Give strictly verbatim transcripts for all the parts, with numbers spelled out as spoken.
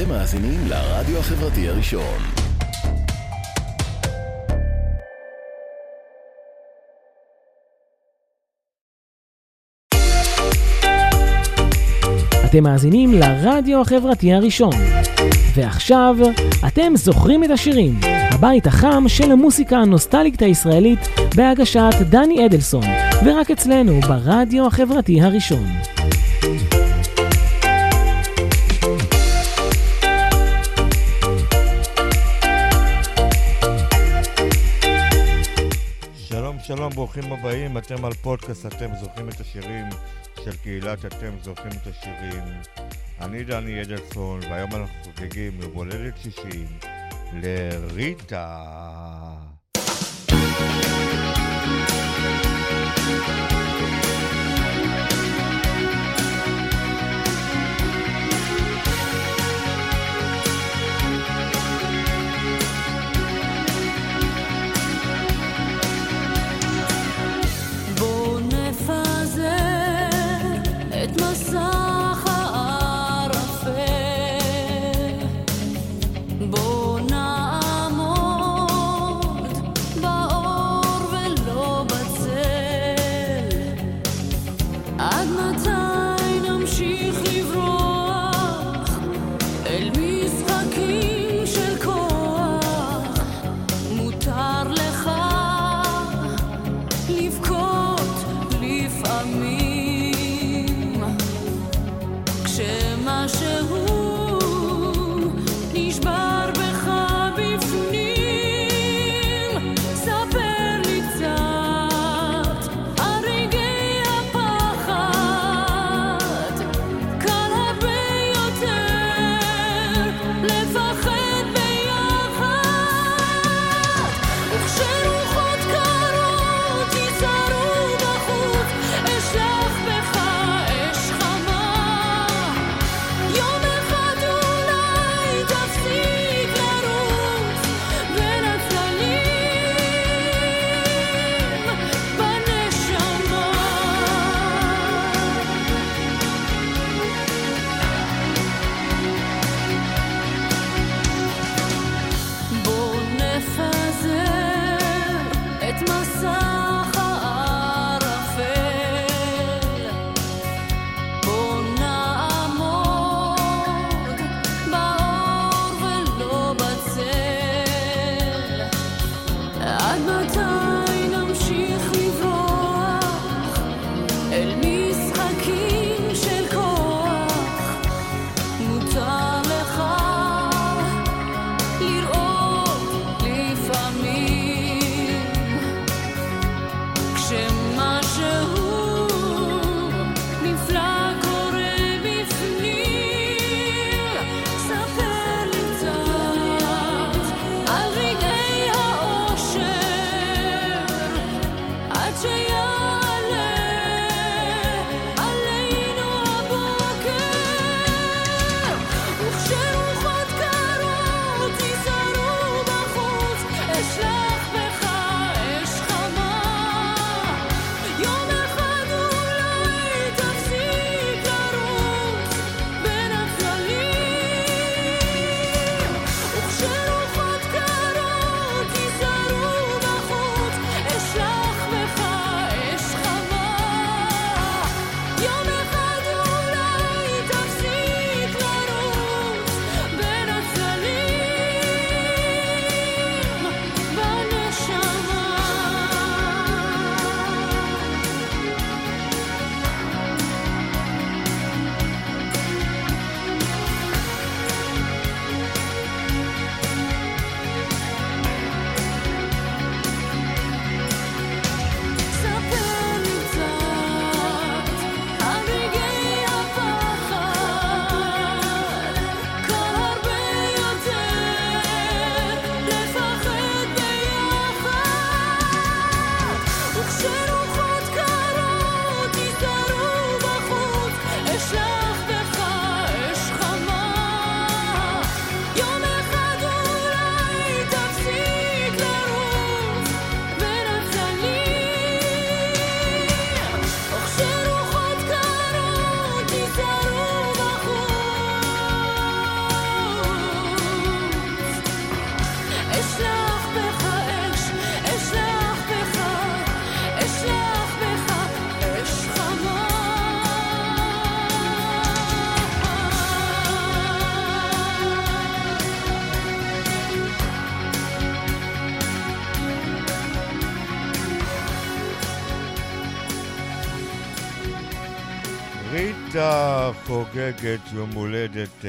אתם מאזינים לרדיו החברתי הראשון. אתם מאזינים לרדיו החברתי הראשון. ועכשיו אתם זוכרים את השירים, הבית החם של המוסיקה הנוסטלגית הישראלית בהגשת דני אדלסון, ורק אצלנו ברדיו החברתי הראשון. שלום שלום, ברוכים הבאים, אתם על פודקאסט אתם זוכרים את השירים של קהילת אתם זוכרים את השירים. אני דני אדלסון, והיום אנחנו חוגגים יום הולדת שישים לריטה. בוא נפזר את מסע ריטה חוגגת יום הולדת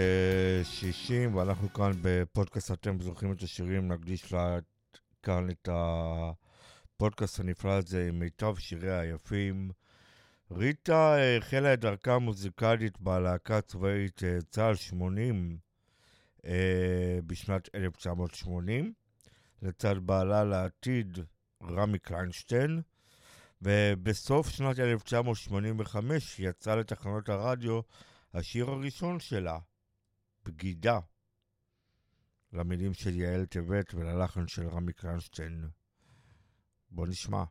שישים, ואנחנו כאן בפודקאסט אתם זוכרים את השירים, נקדיש לה כאן את הפודקאסט הנפלא הזה עם מיטב שיריה היפים. ריטה החלה את דרכה המוזיקלית בלהקה צבאית צה"ל שמונים בשנת אלף תשע מאות שמונים, לצד בעלה לעתיד רמי קליינשטיין, ובסוף שנת אלף תשע מאות שמונים וחמש יצא לתחנות הרדיו השיר הראשון שלה, בגידה, למילים של יעל טובית וללחן של רמי קליינשטיין. בוא נשמע.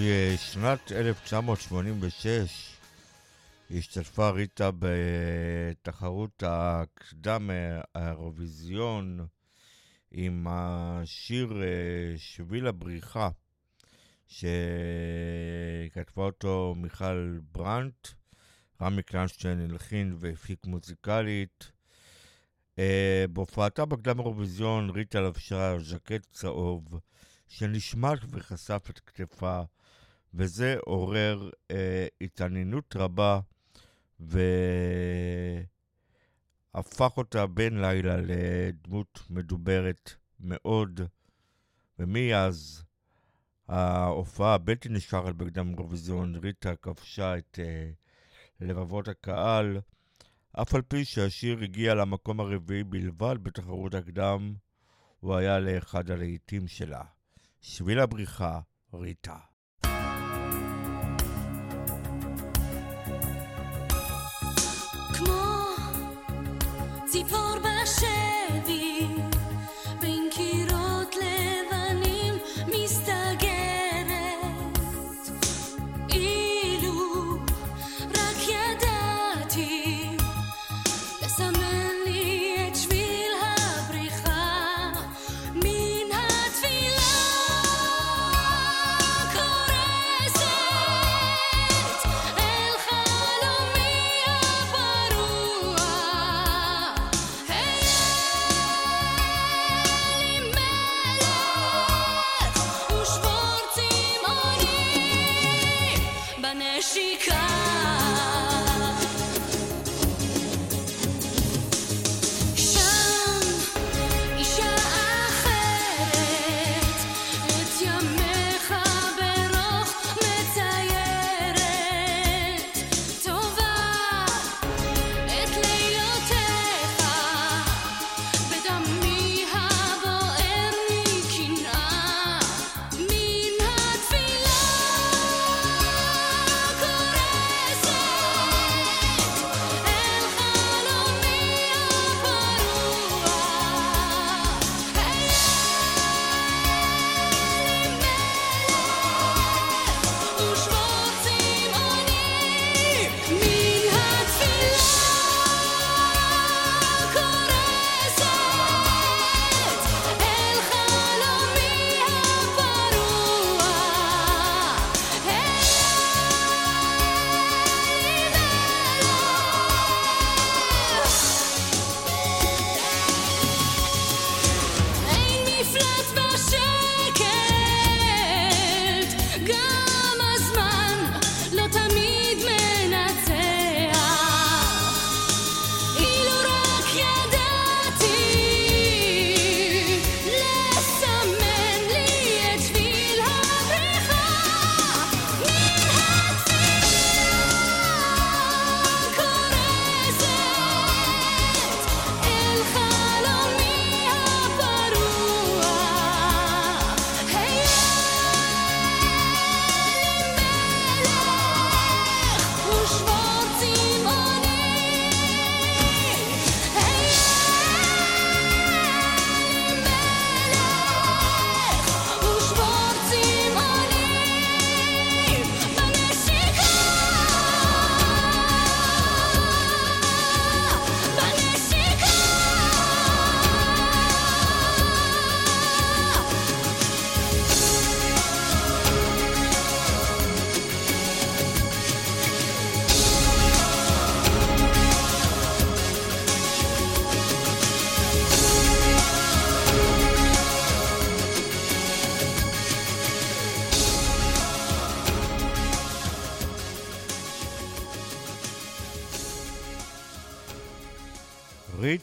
בשנת אלף תשע מאות שמונים ושש השתתפה ריטה בתחרות הקדם האירוויזיון עם השיר שביל הבריחה שכתבה אותו מיכל ברנט, רמי קליינשטיין הלחין והפיק מוזיקלית. בהופעתה בקדם האירוויזיון ריטה לבשה ז'קט צהוב שנשמט וחשף את כתפה, וזה עורר אה, התעניינות רבה והפך אותה בין לילה לדמות מדוברת מאוד, ומאז ההופעה בלתי נשארת בקדם האירוויזיון. ריטה כבשה את אה, לבבות הקהל, אף על פי שהשיר הגיע למקום הרביעי בלבד בתחרות הקדם, הוא היה לאחד הלהיטים שלה. שביל הבריחה, ריטה. כמו ציפור בשבי בין קירות לבנים מסתגרת, אילו רק ידעתי לסמן לי את שביל הבריחה מן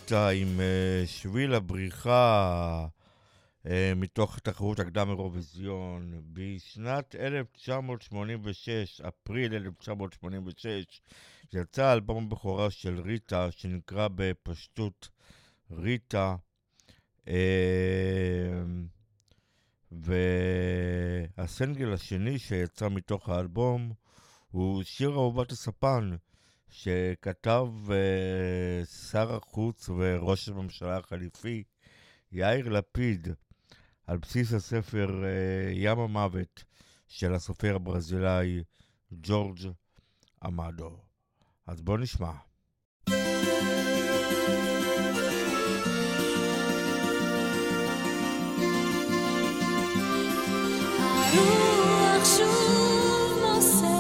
התפילה עם שביל הבריחה מתוך תחרות הקדם אירוויזיון בשנת אלף תשע מאות שמונים ושש, אפריל אלף תשע מאות שמונים ושש, יצא אלבום הבכורה של ריטה שנקרא בפשטות ריטה, והסינגל השני שיצא מתוך האלבום הוא שיר אהובת הספן שכתב uh, שר החוץ וראש הממשלה החליפי יאיר לפיד על בסיס הספר uh, ים המוות של הסופר הברזילאי ז'ורז' אמאדו. אז בוא נשמע. הרוח שוב מוסרת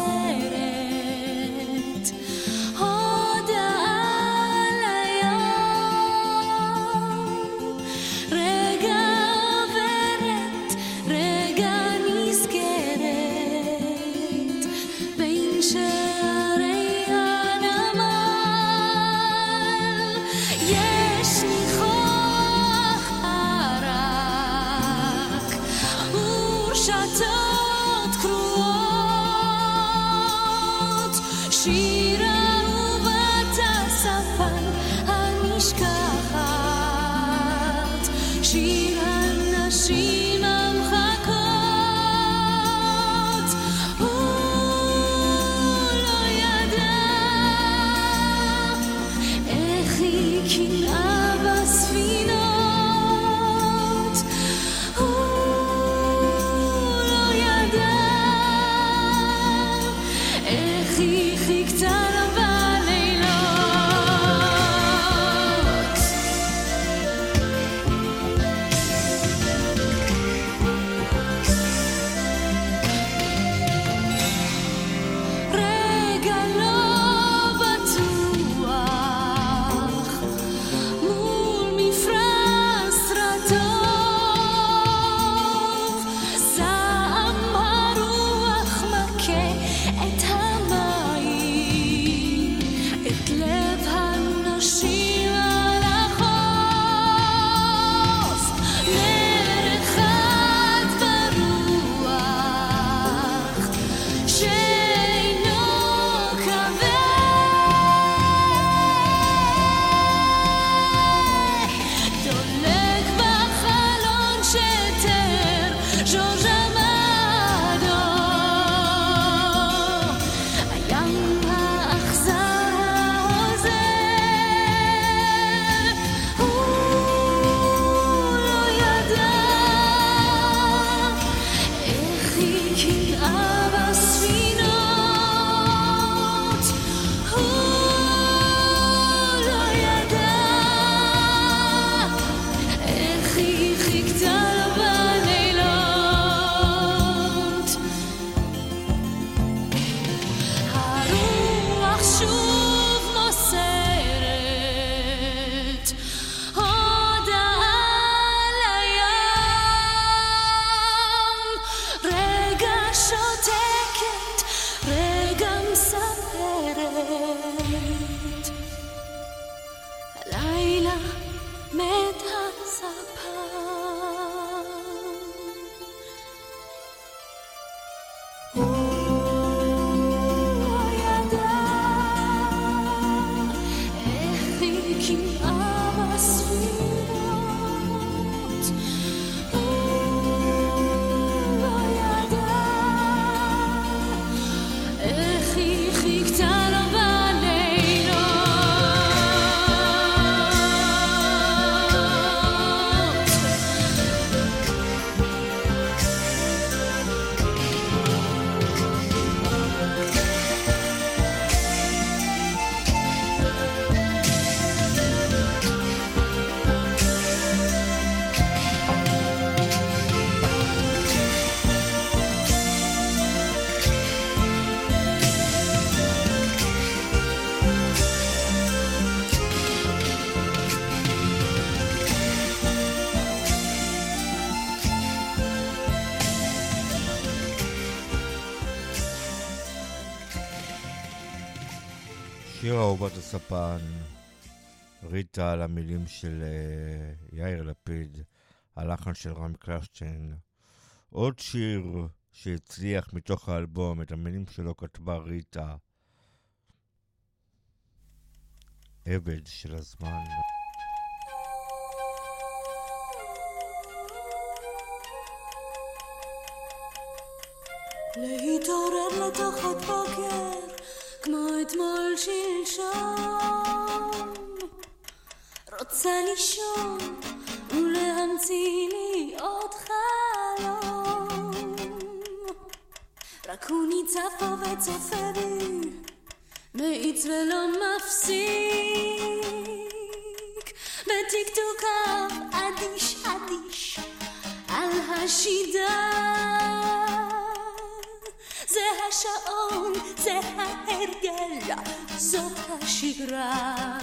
הודעה ליום, רגע עברת, רגע נזכרת בין שערי הנמל, יש ניחוח הרק ורשתו שיר אהובת הספן, ריטה, על המילים של יאיר לפיד, הלחן של רמי קליינשטיין. עוד שיר שהצליח מתוך האלבום, את המילים שלו כתבה ריטה, עבד של הזמן. להתעורר לתחת בוקר כמו אתמול שלשום, רוצה לישון ולהמציא לי עוד חלום, רק הוא ניצב פה וצופה בי, מאיץ ולא מפסיק, בטיקטוקיו אדיש אדיש על השידה. זה השעון, זה ההרגל, זאת השגרה.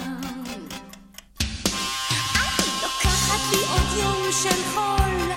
אני לוקחת לי עוד יום של חול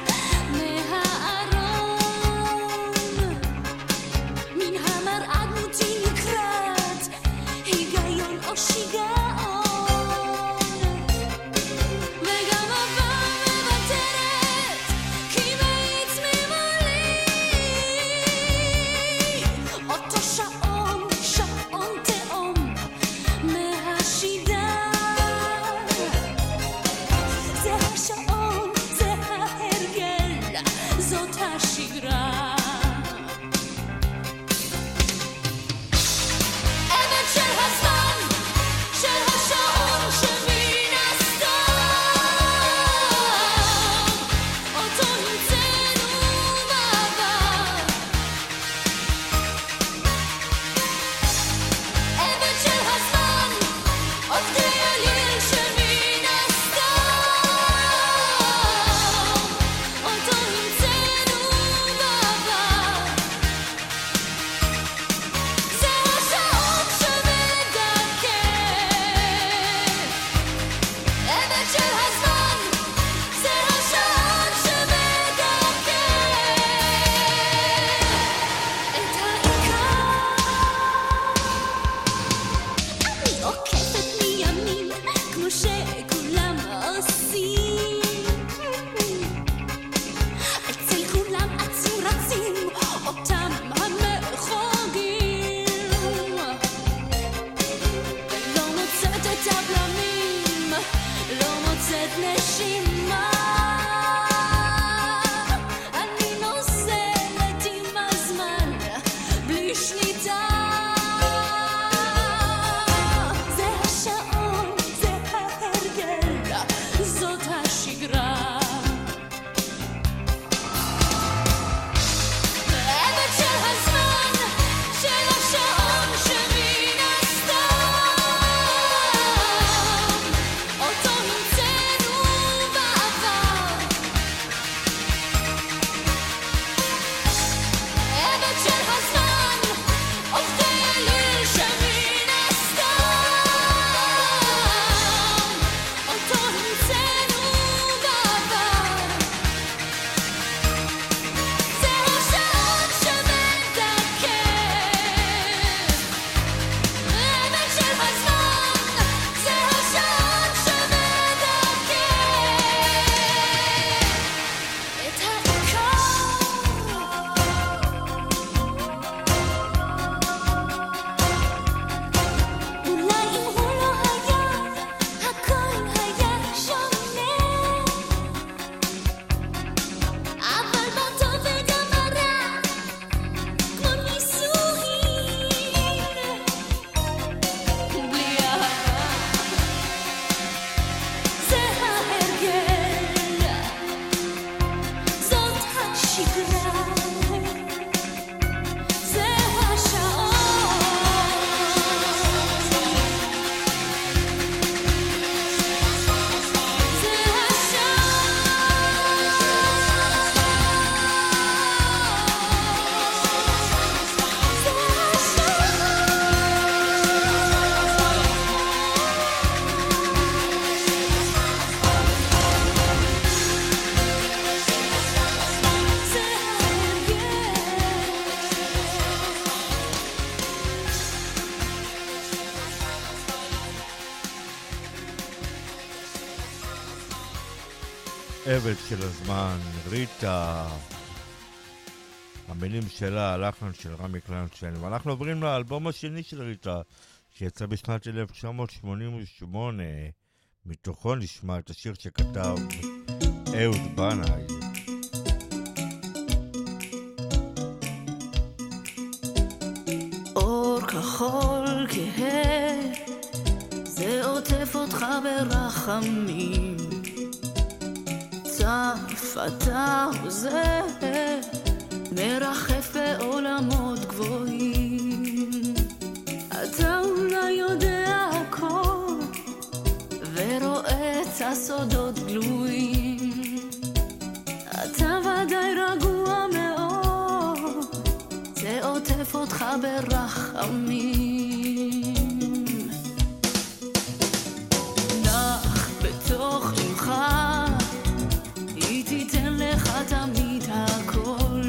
של הזמן, ריטה, המילים שלה, הלחן של רמי קליינשטיין. ואנחנו עוברים לאלבום השני של ריטה שיצא בשנת אלף תשע מאות שמונים ושמונה, מתוכו נשמע את השיר שכתב אהוד בנאי. אור כחול כהה זה עוטף אותך ברחמים, אתה עוזר מרחף בעולם לעמוד גבוהים. אתה אולי יודע הכל ורואה את הסודות גלויים. אתה ודאי רגוע מאוד, זה עוטף אותך ברחמים. נח בתוך עמך, היא תיתן לך תמיד הכל.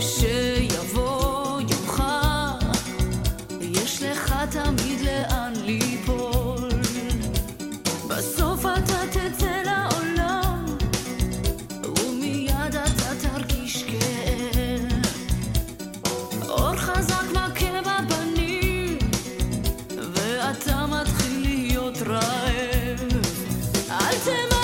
שיבוא יומך, יש לך תמיד לאן ליפול. בסוף אתה תצא לעולם, ומיד אתה תרגיש כאב. אור חזק מכה בפנים, ואתה מתחיל להיות רעב. אל תמר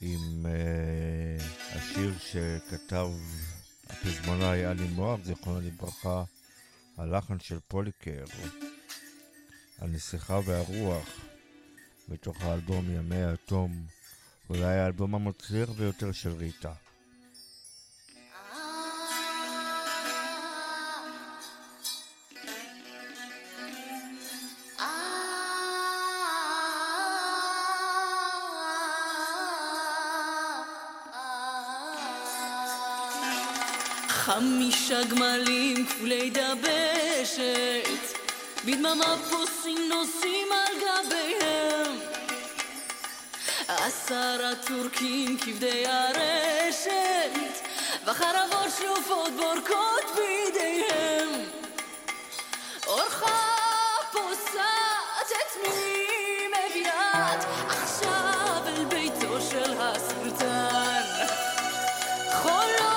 עם uh, השיר שכתב הפזמונאי אלי מואר, זיכרונו לברכה, הלחן של פוליקר, הנסיכה והרוח, מתוך האלבום ימי האטום, אולי האלבום המצליח ביותר של ריטה. חמישה גמלים כפולי דבשת בדממה פוסים נוסעים על גביהם, עשרה טורקים כבדי הרשת וחרבות שופות בורקות בידיהם. אורך פוסעת את מי מביאת עכשיו אל ביתו של הסרטן, חולות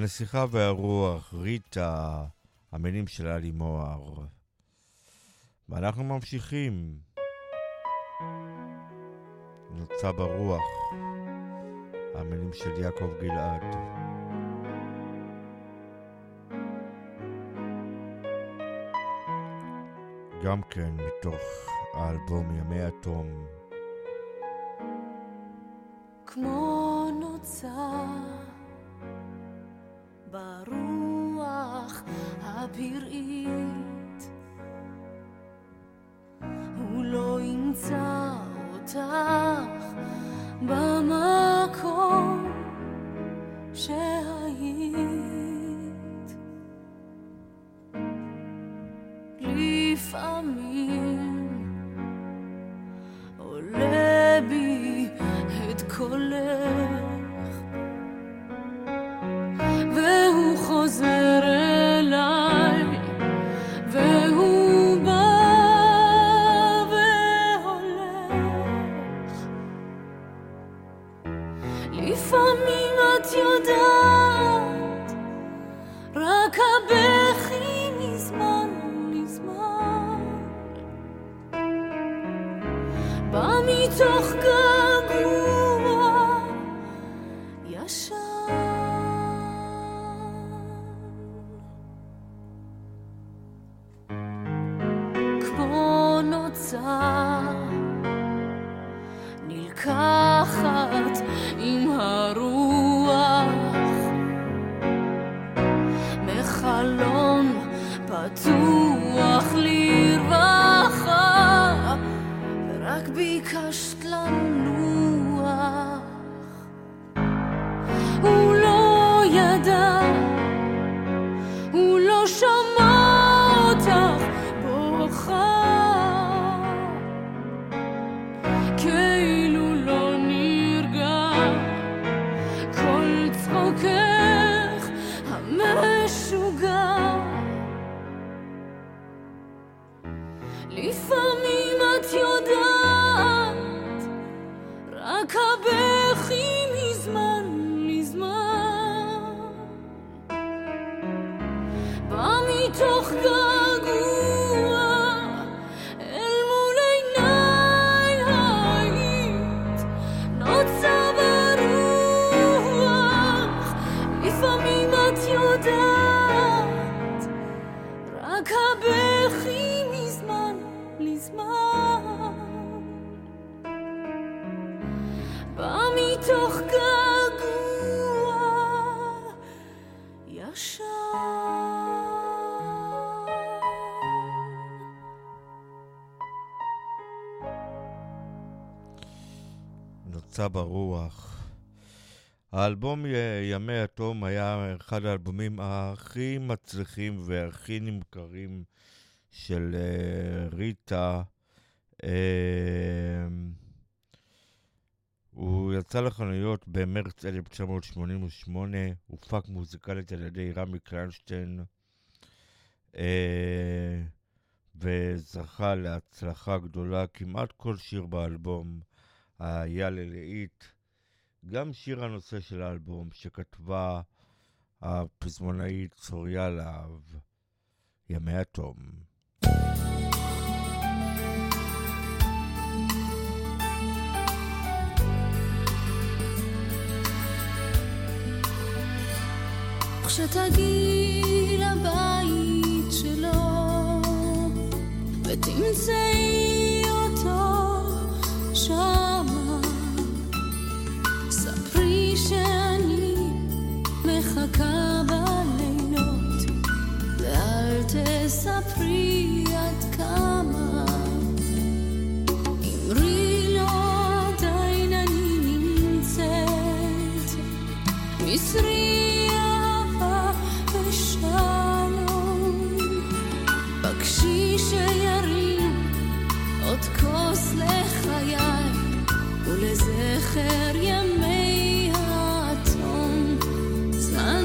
הנסיכה והרוח, ריטה, המילים של אלי מואר. ואנחנו ממשיכים. נוצא ברוח, המילים של יעקב גלעד. גם כן מתוך האלבום ימי התום. כמו נוצא ברוח הפראית, הוא לא ימצא אותך במקום שהיית. לפעמים עולה בי את קולך, והוא חוזר אליי, והוא בא והולך. לפעמים את יודעת, רק הבכי מזמן בא מתוך געגוע ישן. כמו נוצה נלקחת עם הרוח מחלון פתוח לרווחה, רק ביקשת לנוח. הוא לא ידע, הוא לא שמע אותך בוכה, כאילו לא נרגע כל צחוקך המשוגע. לפעמים את יודעת, רק הבכי מזמן מזמן בא מתוך געגוע אל מול עיניי היית נוצה ברוח. לפעמים את יודעת, רק הבכי מזמן מזמן בא מתוך געגוע ישן. נוצא ברוח. האלבום ימי התום היה אחד האלבומים הכי מצליחים והכי נמכרים של uh, ריטה. אה... Uh, הוא יצא לחנויות במרץ אלף תשע מאות שמונים ושמונה, הופק מוזיקלית על ידי רמי קליינשטיין, אה, וזכה להצלחה גדולה. כמעט כל שיר באלבום היה לילית, גם שיר הנושא של האלבום שכתבה הפזמונאית סוריאלה, ימי התום. כשתגיעי לבית שלו ותמצאי אותו שמה, ספרי שאני מחכה בלילות, ואל תספרי עד כמה. אמרי לו עדיין אני נמצאת מסרי שירים עוד כוס לחיי ולזכר ימי האטום, זמן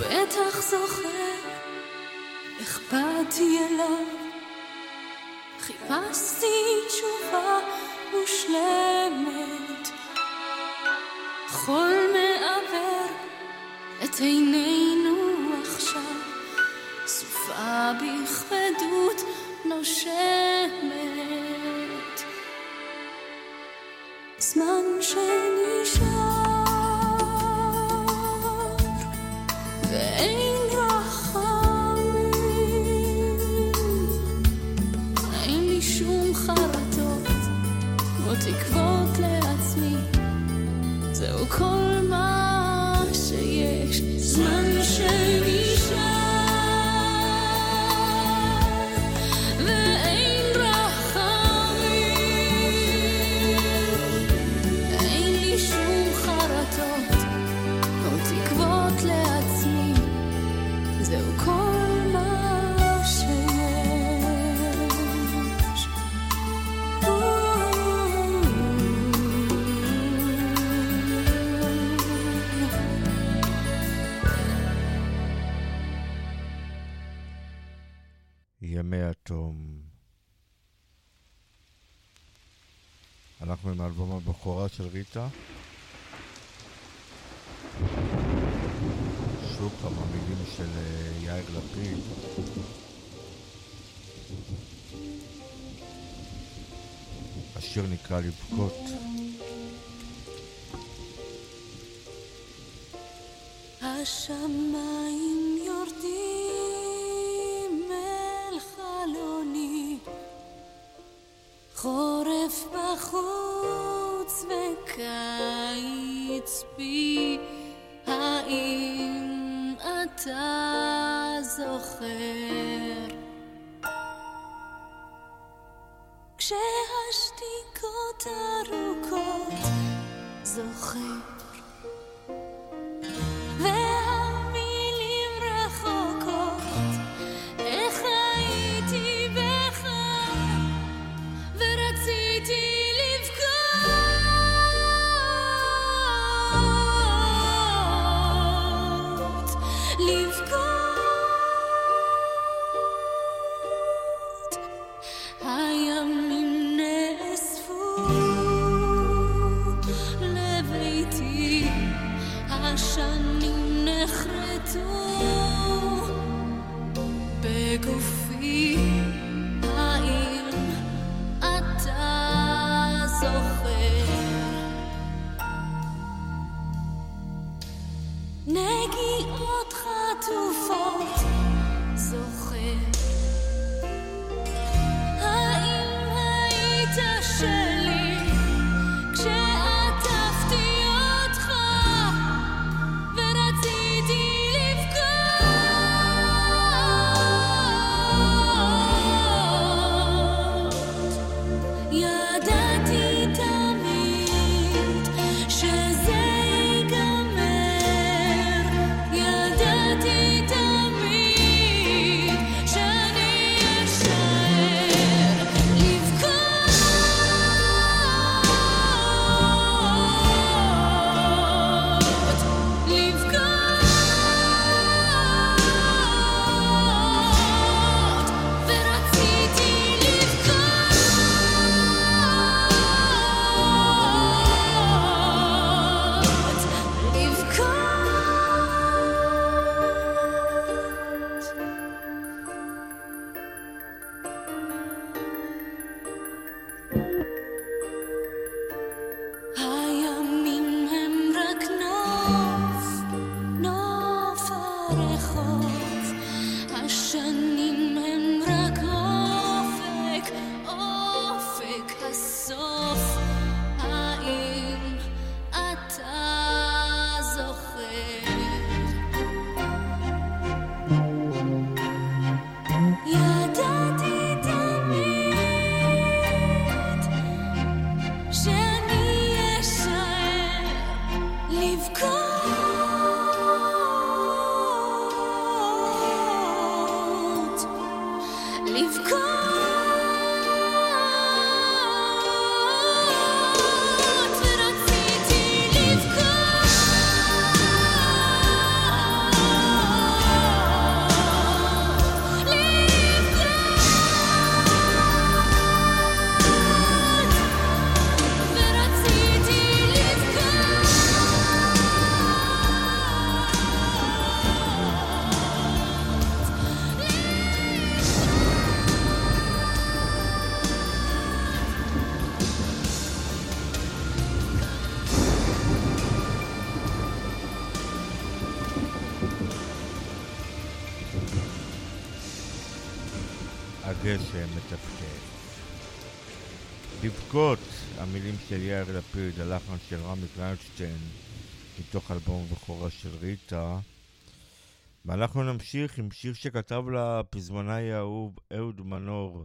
בטח זוכר איך באתי אליו, חיפשתי תשובה מושלמת, חול מעבר את עינינו עכשיו, סופה בכבדות נושמת, זמן שנשאר ואין רחמים, אין לי שום חרטות או תקוות לעצמי, זהו כל מה שיש, זמן שנשאר. מהתום אנחנו עם האלבום הבכורה של ריטה, שוב כמה מילים של יאיר לפיד, השיר נקרא לבכות. השמיים יורדים חורף בחוץ וקיץ בי, האם אתה זוכר כשהשתיקות ארוכות, זוכר me הגשם מטפטף. לבכות, המילים של יאיר לפיד, הלחן של רמי קליינשטיין, מתוך אלבום בכורה של ריטה. ואנחנו נמשיך עם שיר שכתב לה פזמונאי האהוב אהוד מנור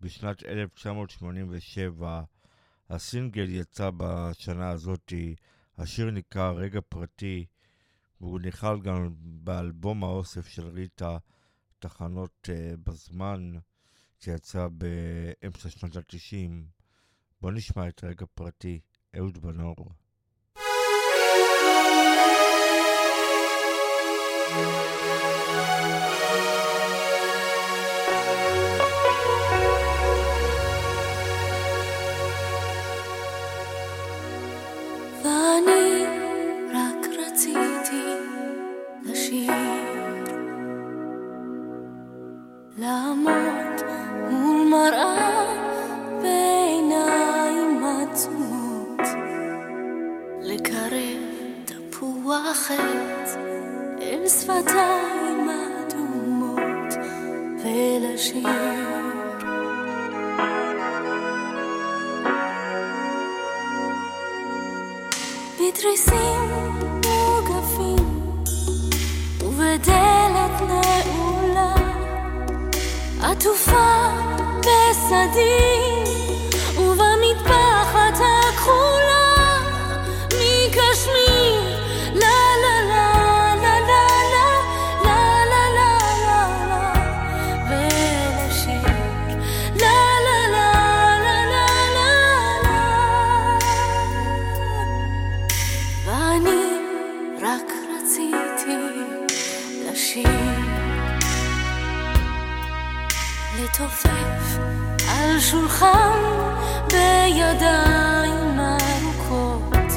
בשנת אלף תשע מאות שמונים ושבע. הסינגל יצא בשנה הזאת, השיר נקרא רגע פרטי, והוא נכלל גם באלבום האוסף של ריטה, תחנות uh, בזמן, שיצא באמצע שנות ה-תשעים. בוא נשמע את רגע פרטי, אהוד בנור. ואני רק רציתי לשיר, לעמוד מול מראה בעיניים עצומות, לקרב תפוחת אל שפתיים אדומות ולשיר. בתריסים מוגפים ובדלת נעולה, עטופה בסדים ובמטפחת הכחולה, מקשמיר לה לה לה לה לה לה לה לה לה לה ולשיר לה לה לה לה לה לה. ואני רק רציתי לשיר, לתופף על שולחן בידיים ארוכות,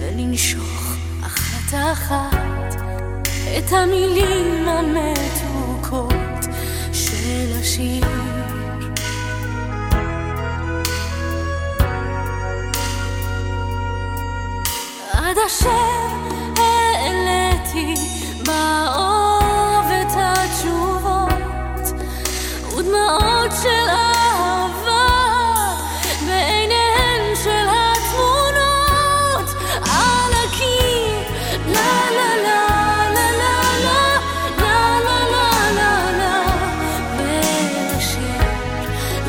ולנשוך אחת אחת את המילים המתוקות של השיר. עד אשר העליתי באור את התשובות ודמעות של אהבה בעיניהן של התמונות על הקיר. לה לה לה לה לה לה לה לה לה לה לה ולשיר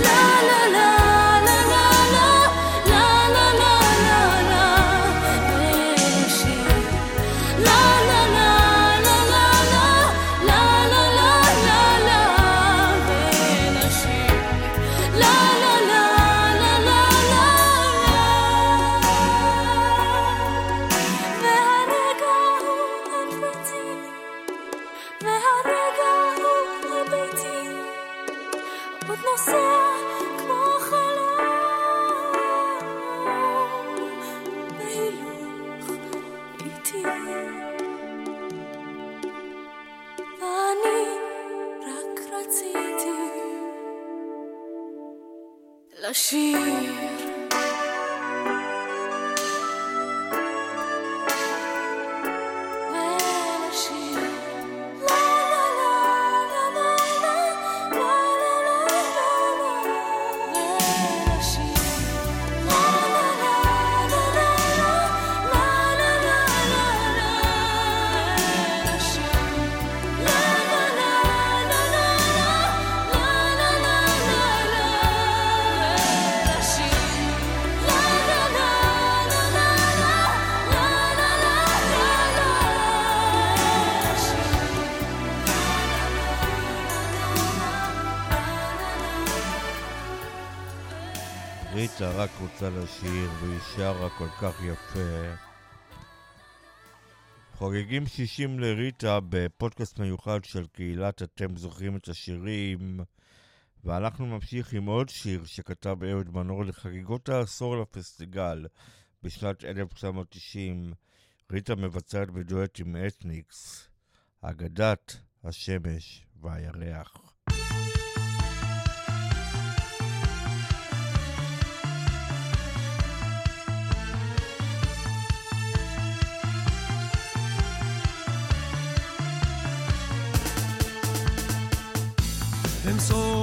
לה לה לה לה לה לה לה לה לה לה לה ולשיר לה לה לה לה לה לה לה לה לה לה ולשיר לה לה לה לה לה לה לה. והרגע הוא הביתי, והרגע הוא הביתי, עוד נוסע כמו חלום בהילוך איתי. ואני רק רציתי לשיר. ריטה רק רוצה לשיר, והיא שרה כל כך יפה. חוגגים שישים לריטה בפודקאסט מיוחד של קהילת אתם זוכרים את השירים, ואנחנו ממשיך עם עוד שיר שכתב אהוד מנור לחגיגות העשור לפסטיגל בשנת אלף תשע מאות תשעים. ריטה מבצעת בדואט עם אתניקס, אגדת השמש והירח. So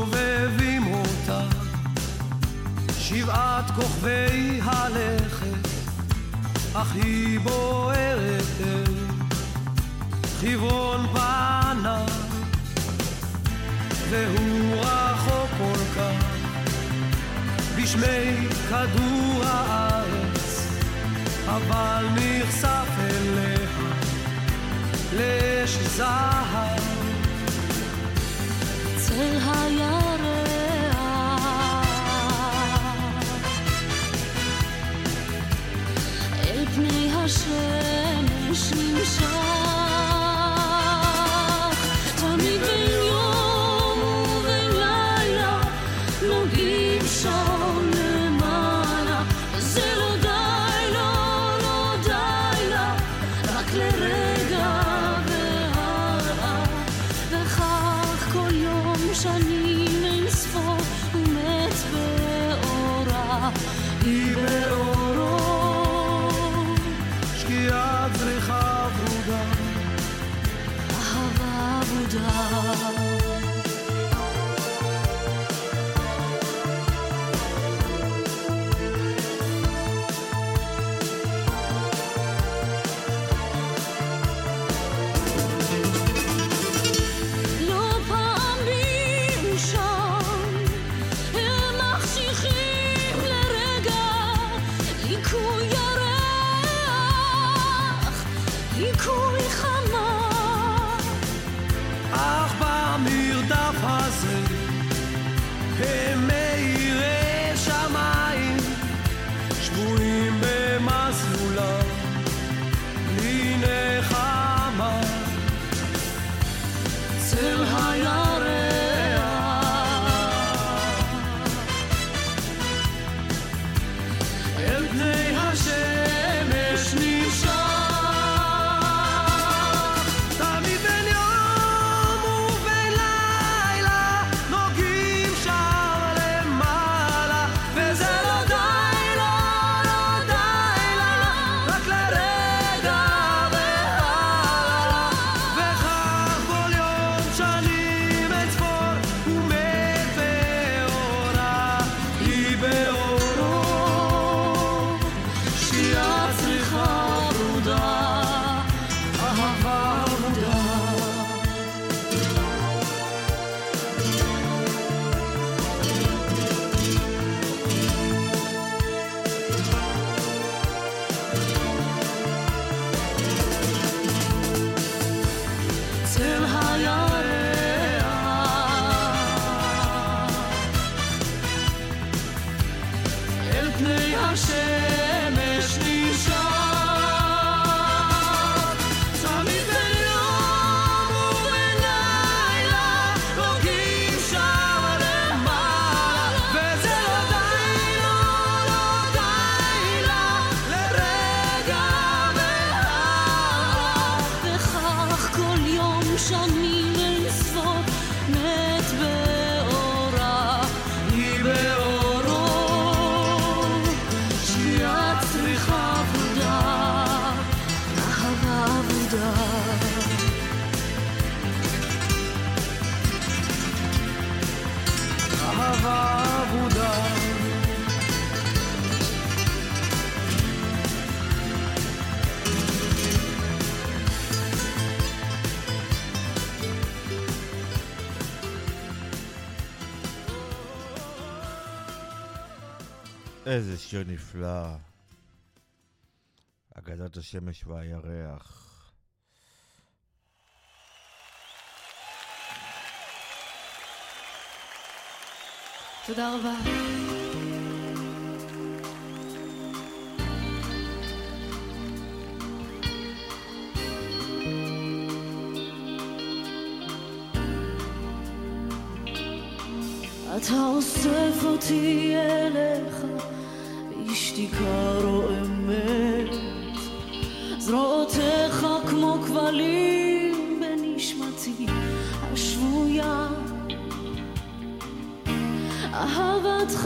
שבעת כוכבי הלכת, אך היא בוערת אל חברון פנה, והוא רחוק כל כך בשמי כדור הארץ, אבל נחשף אליה לאש זהב. צל הירח אל פני השמש נמשך, תמיד בין יום ובין לילה נוגעים שם למעלה, וזה לא די, לא, לא די לה, רק לרגע והרעה, וכך כל יום שנים אין ספור, ומת באורה, היא באורו, שקיעת זריחה ברודה, אהבה ברודה. איזה שיר נפלא, אגדת השמש והירח. תודה רבה. אתה אוסף אותי אליך, שתיקה רועמת, זרועותיך כמו כבלים בנשמתי השבויה, אהבתך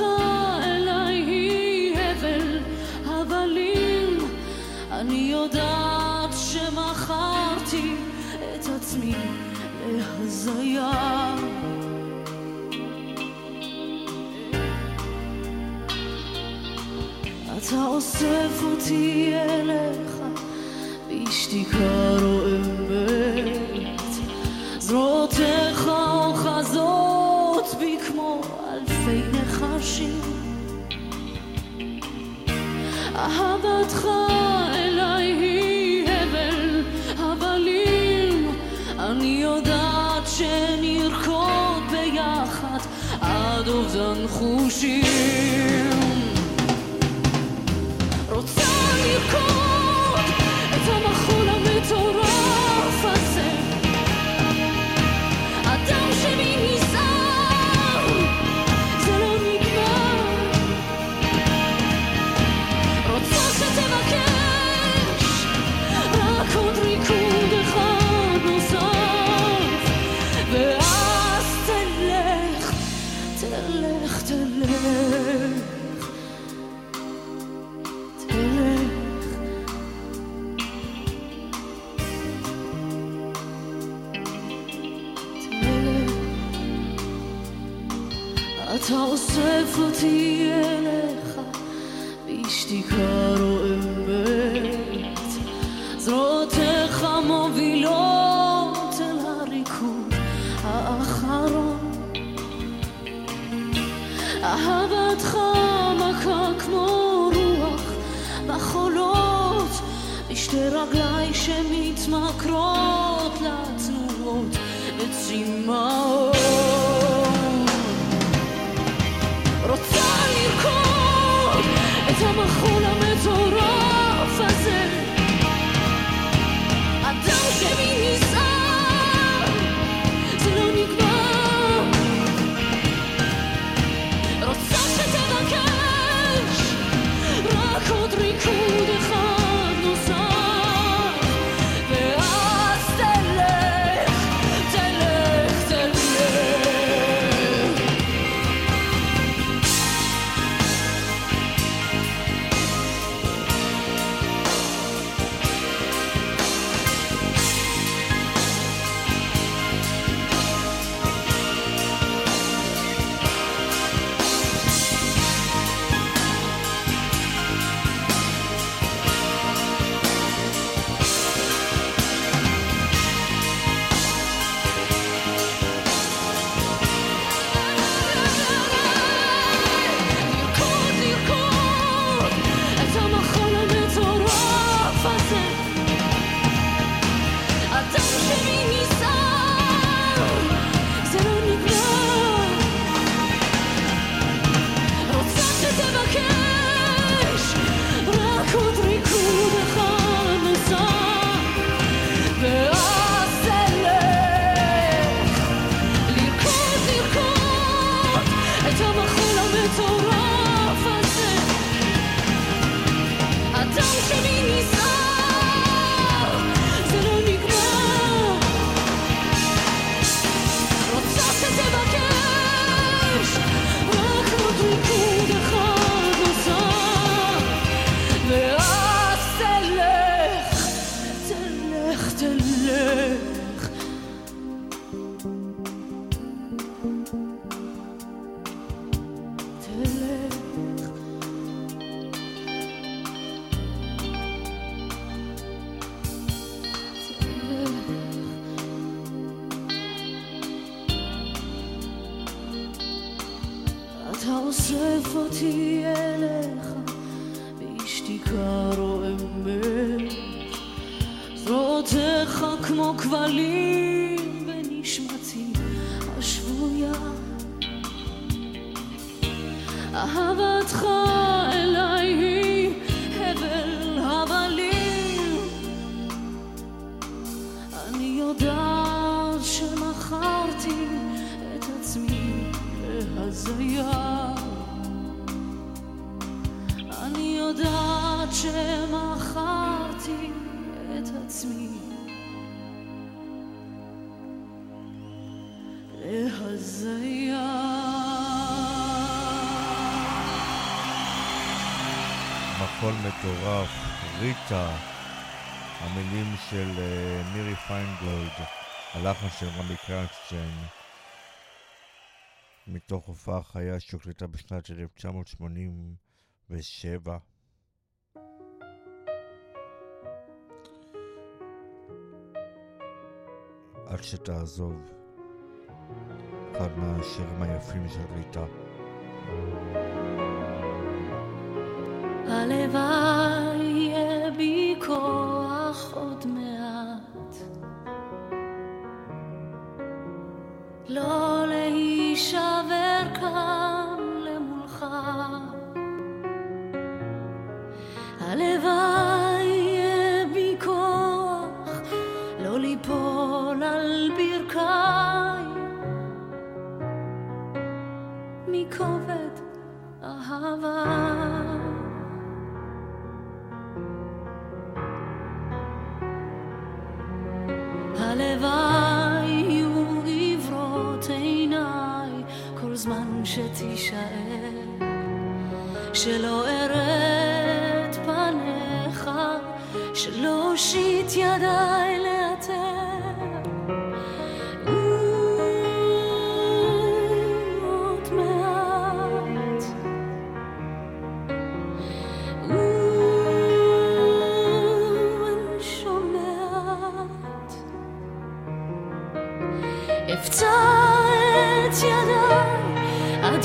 אליי היא הבל הבלים, אני יודעת שמחרתי את עצמי להזיה. אתה אוסף אותי אליך, בשתיקה רועמת, זרועותיך אוחזות בי כמו אלפי נחשים. אהבתך אליי היא הבל הבלים, אני יודעת שנרקוד ביחד עד אובדן חושים. רוצה לרקוד את המחול המטורף הזה, אדם שבי נזהר, זה לא נגמר. רוצה שתבקש רק עוד ריקוד אחד נוסף, ואז תלך, תלך, תלך. אתה אוסף אותי אליך, בשתיקה רועמת, זרועותיך מובילות אל הריקוד האחרון. אהבתך מכה כמו רוח בחולות, בשתי רגליי שמתמכרות לתנועות וצימאות. רוצה לרקוד את המחול המטורף הזה, אדם שבי נזהר, זה לא נגמר. רוצה שתבקש רק עוד ריקוד אחד נוסף, ואז תלך, תלך, תלך. מחול מטורף, ריטה, המילים של uh, מירי פיינגולד, הלחן של רמי קליינשטיין, מתוך הופעה חיה שהוקלטה בשנת אלף תשע מאות שמונים ושבע. עד שתעזוב, אחד מהשירים היפים של ריטה. הלוואי יהיה בי כוח עוד מעט לא להישבר כאן למולך, הלוואי יהיה בי כוח לא ליפול על ברכיים מכובד אהבה. הלוואי ועיוורות עיניי כל זמן שתישאר, שלא אראה את פניך, שלא אושיט ידיי לאתר. עוד מעט, אין שומעת, אפצע את ידיי עד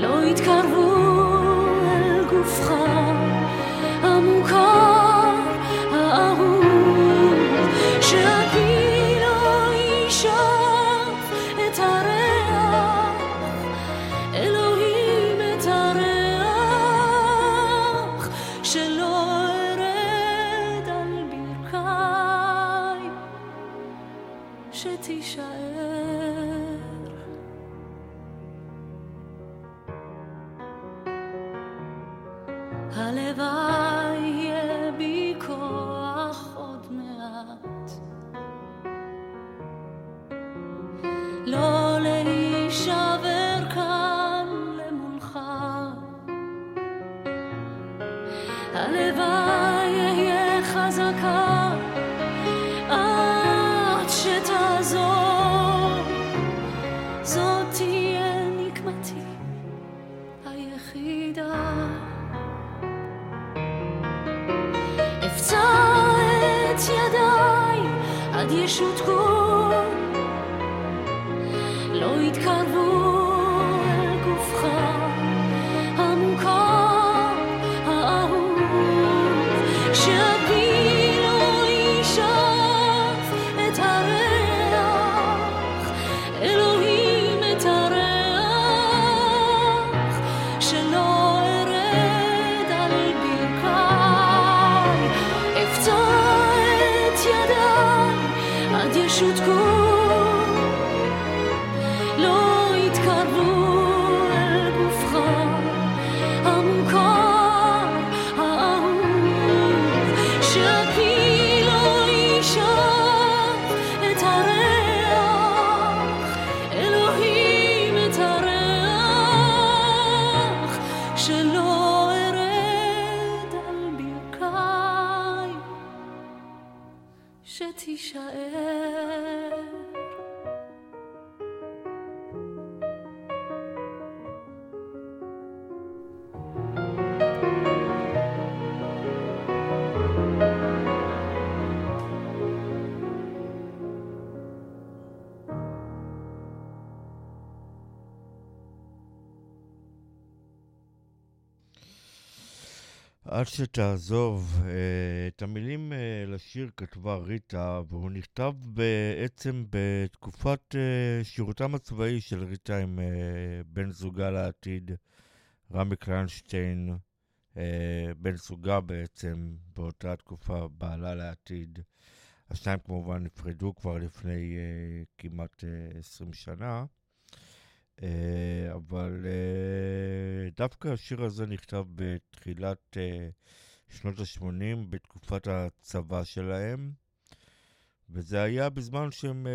לא יתקרבו אל גופך המוכר האהוב, שעבי לא יישב את הריח, אלוהים את הריח, שלא ארד על ברכיים שתישאר. הלוואי יהיה בי כוח עוד מעט לא להישבר כאן למולך, הלוואי יהיה חזקה עד שתעזוב, זאת תהיה נקמתי היחידה. צעת ידיי עד ישותקו, לא יתקרבו אל גופך המוכר האהוב, שעבי לא יישב את הריח, אלוהים את הריח, שלא שותקו, לא התקרבו אל גופך המוכר האהוב, שעבי לא יישב את הריח, אלוהים את הריח, שלא ארד על ברכיים שתישאר. עד שתעזוב, את המילים לשיר כתבה ריטה, והוא נכתב בעצם בתקופת שירותם הצבאי של ריטה עם בן זוגה לעתיד, רמי קליינשטיין, בן זוגה בעצם באותה תקופה, בעלה לעתיד. השניים כמובן נפרדו כבר לפני כמעט עשרים שנה. Uh, אבל uh, דווקא השיר הזה נכתב בתחילת uh, שנות ה-שמונים, בתקופת הצבא שלהם, וזה היה בזמן שהם uh,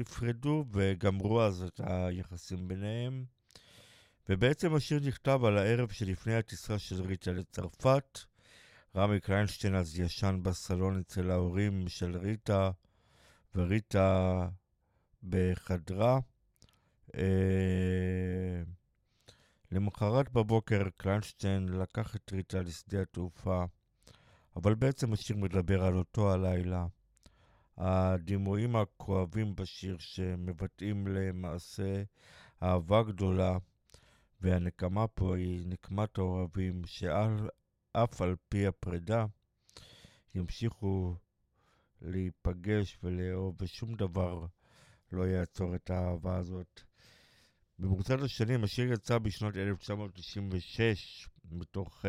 נפרדו וגמרו אז את היחסים ביניהם. ובעצם השיר נכתב על הערב שלפני הטיסה של ריטה לצרפת. רמי קליינשטיין אז ישן בסלון אצל ההורים של ריטה, וריטה בחדרה. Uh, למחרת בבוקר קליינשטיין לקח את ריטה לשדה התעופה, אבל בעצם השיר מדבר על אותו הלילה. הדימויים הכואבים בשיר שמבטאים למעשה אהבה גדולה, והנקמה פה היא נקמת אוהבים שאף על פי הפרידה ימשיכו להיפגש ולאהוב, ושום דבר לא יעצור את האהבה הזאת. במרוצת השנים, השיר יצא בשנות אלף תשע מאות תשעים ושש מתוך uh,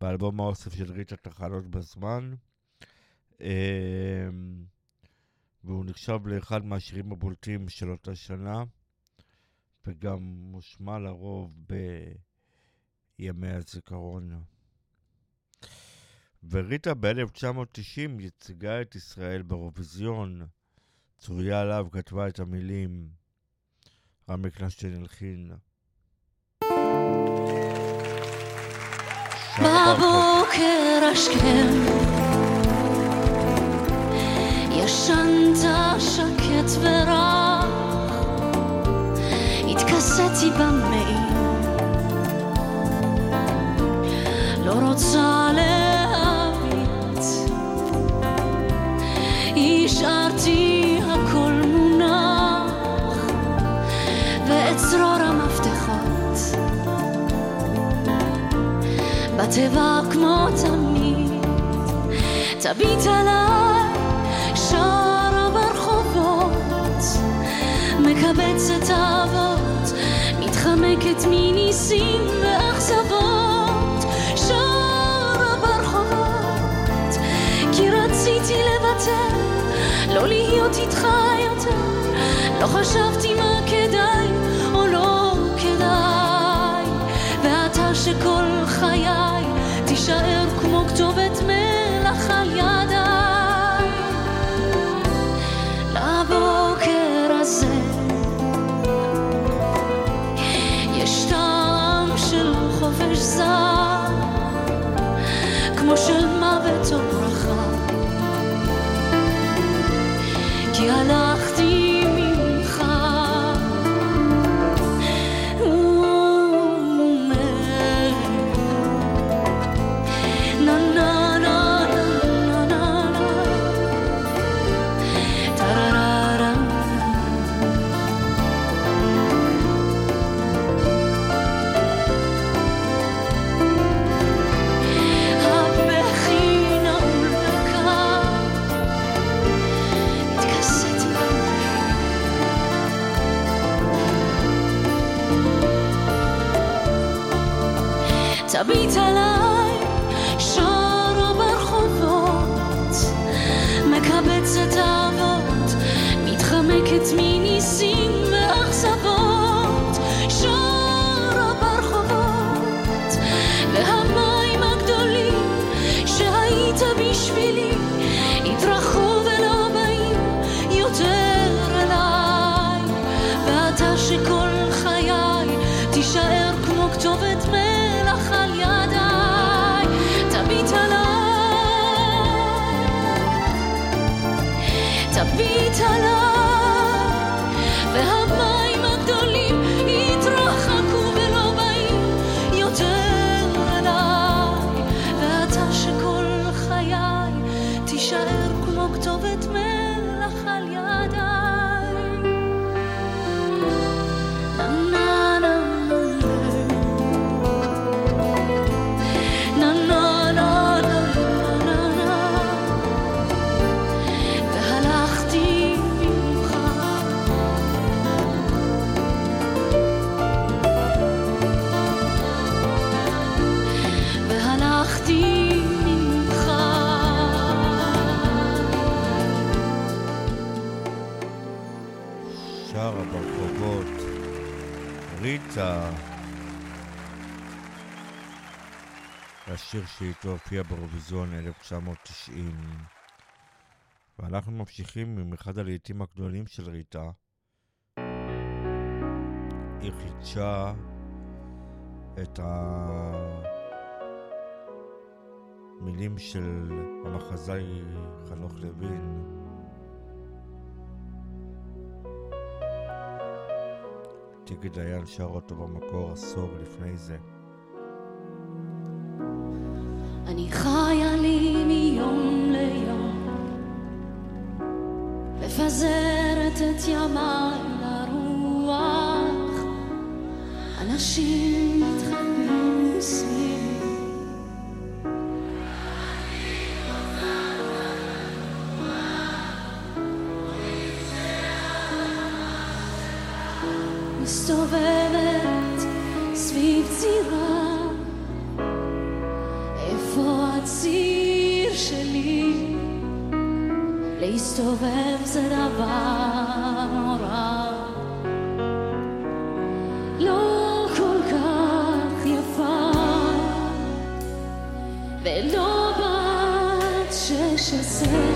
באלבום האוסף של ריטה תחנות בזמן, uh, והוא נחשב לאחד מהשירים הבולטים של אותה שנה, וגם מושמע לרוב בימי הזיכרון. וריטה ב-אלף תשע מאות תשעים יציגה את ישראל באירוויזיון, סוריאלה כתבה את המילים, רמי קליינשטיין הלחין. בבוקר השקט ישנת שקט ורח, התכסתי במעיל, לא רוצה להביט, השארתי הכל מונח ועצרור המפתחות בטבע כמו תמיד. תביט עליי שרה ברחובות, מקבצת אהבות, מתחמקת מניסים ואכזבות. שרה ברחובות כי רציתי לבטל, לא להיות איתך יותר, לא חשבתי מה כדאי או לא כדאי, ואתה שכל חיי תישאר כמו כתובת מלח על ידיי. לבוקר הזה יש טעם של חופש זר, כמו של מוות או ברכה, כי הלכתי ממך ומאל נה נה נה נה נה טרררה. הבכי נעול בקר התכסה תביט עליי, שרה ברחובות, מקבצת אהבות, מתחמקת מניסים ואכזבות. שרה ברחובות, והמים הגדולים שהיית בשבילי התרחו ולא באים יותר אליי, ואתה שכל חיי תישאר כמו כתובת מלח על ידיי. תביט עליי, תביט עליי, והמים הגדולים התרחקו ולא באים יותר עליי, ואתה שכל חיי תישאר כמו כתובת מלח על ידיי. ננה ננה ריטה, השיר שאיתו הופיע באירוויזיון אלף תשע מאות תשעים. ואנחנו ממשיכים עם אחד הלהיטים הגדולים של ריטה. היא חידשה את המילים של המחזאי חנוך לוין. טיקי דיין שר אותו במקור עשור לפני זה. אני חיה אנשים מתחבאים מסביבי, אני רוצה לדעת מי זה האהבה שלך. מסתובבת סביב צירה, איפה הציר שלי? להסתובב זה דבר נורא, לא כל כך יפה ולא בת שש עשר.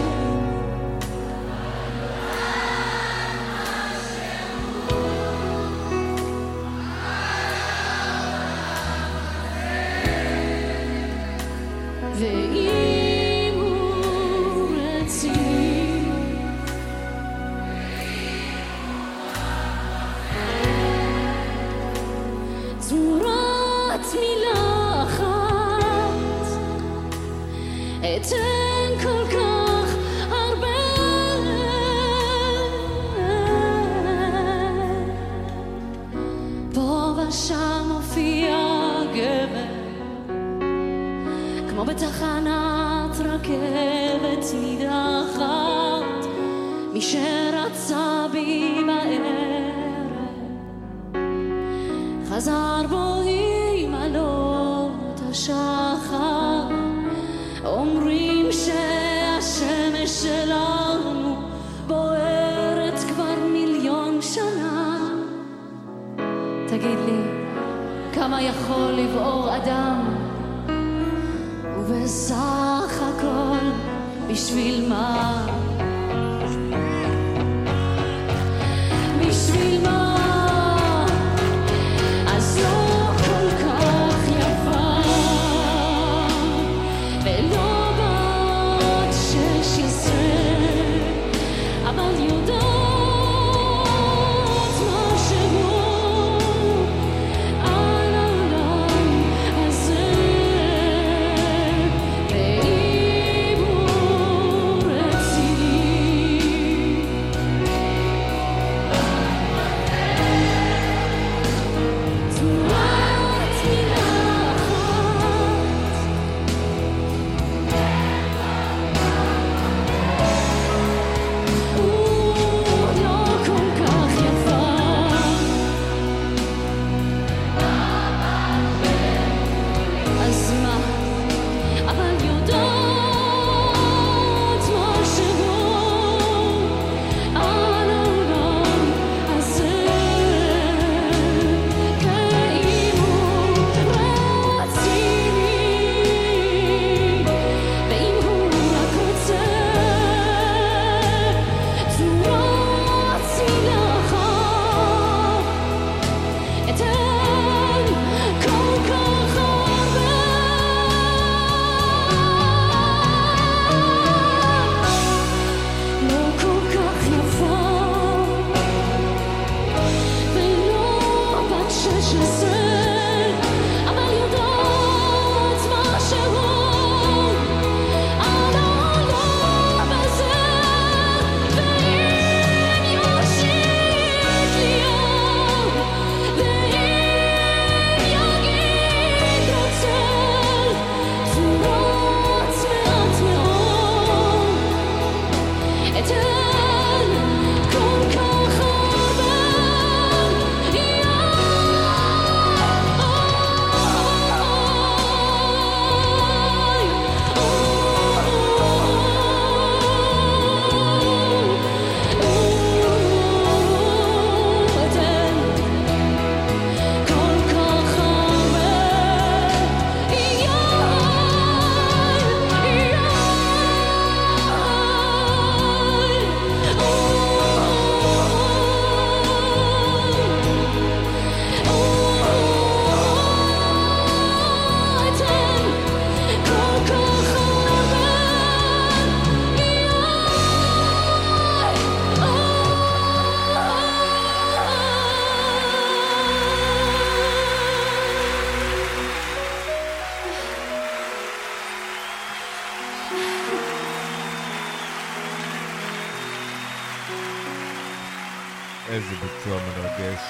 איזה ביצוע מרגש.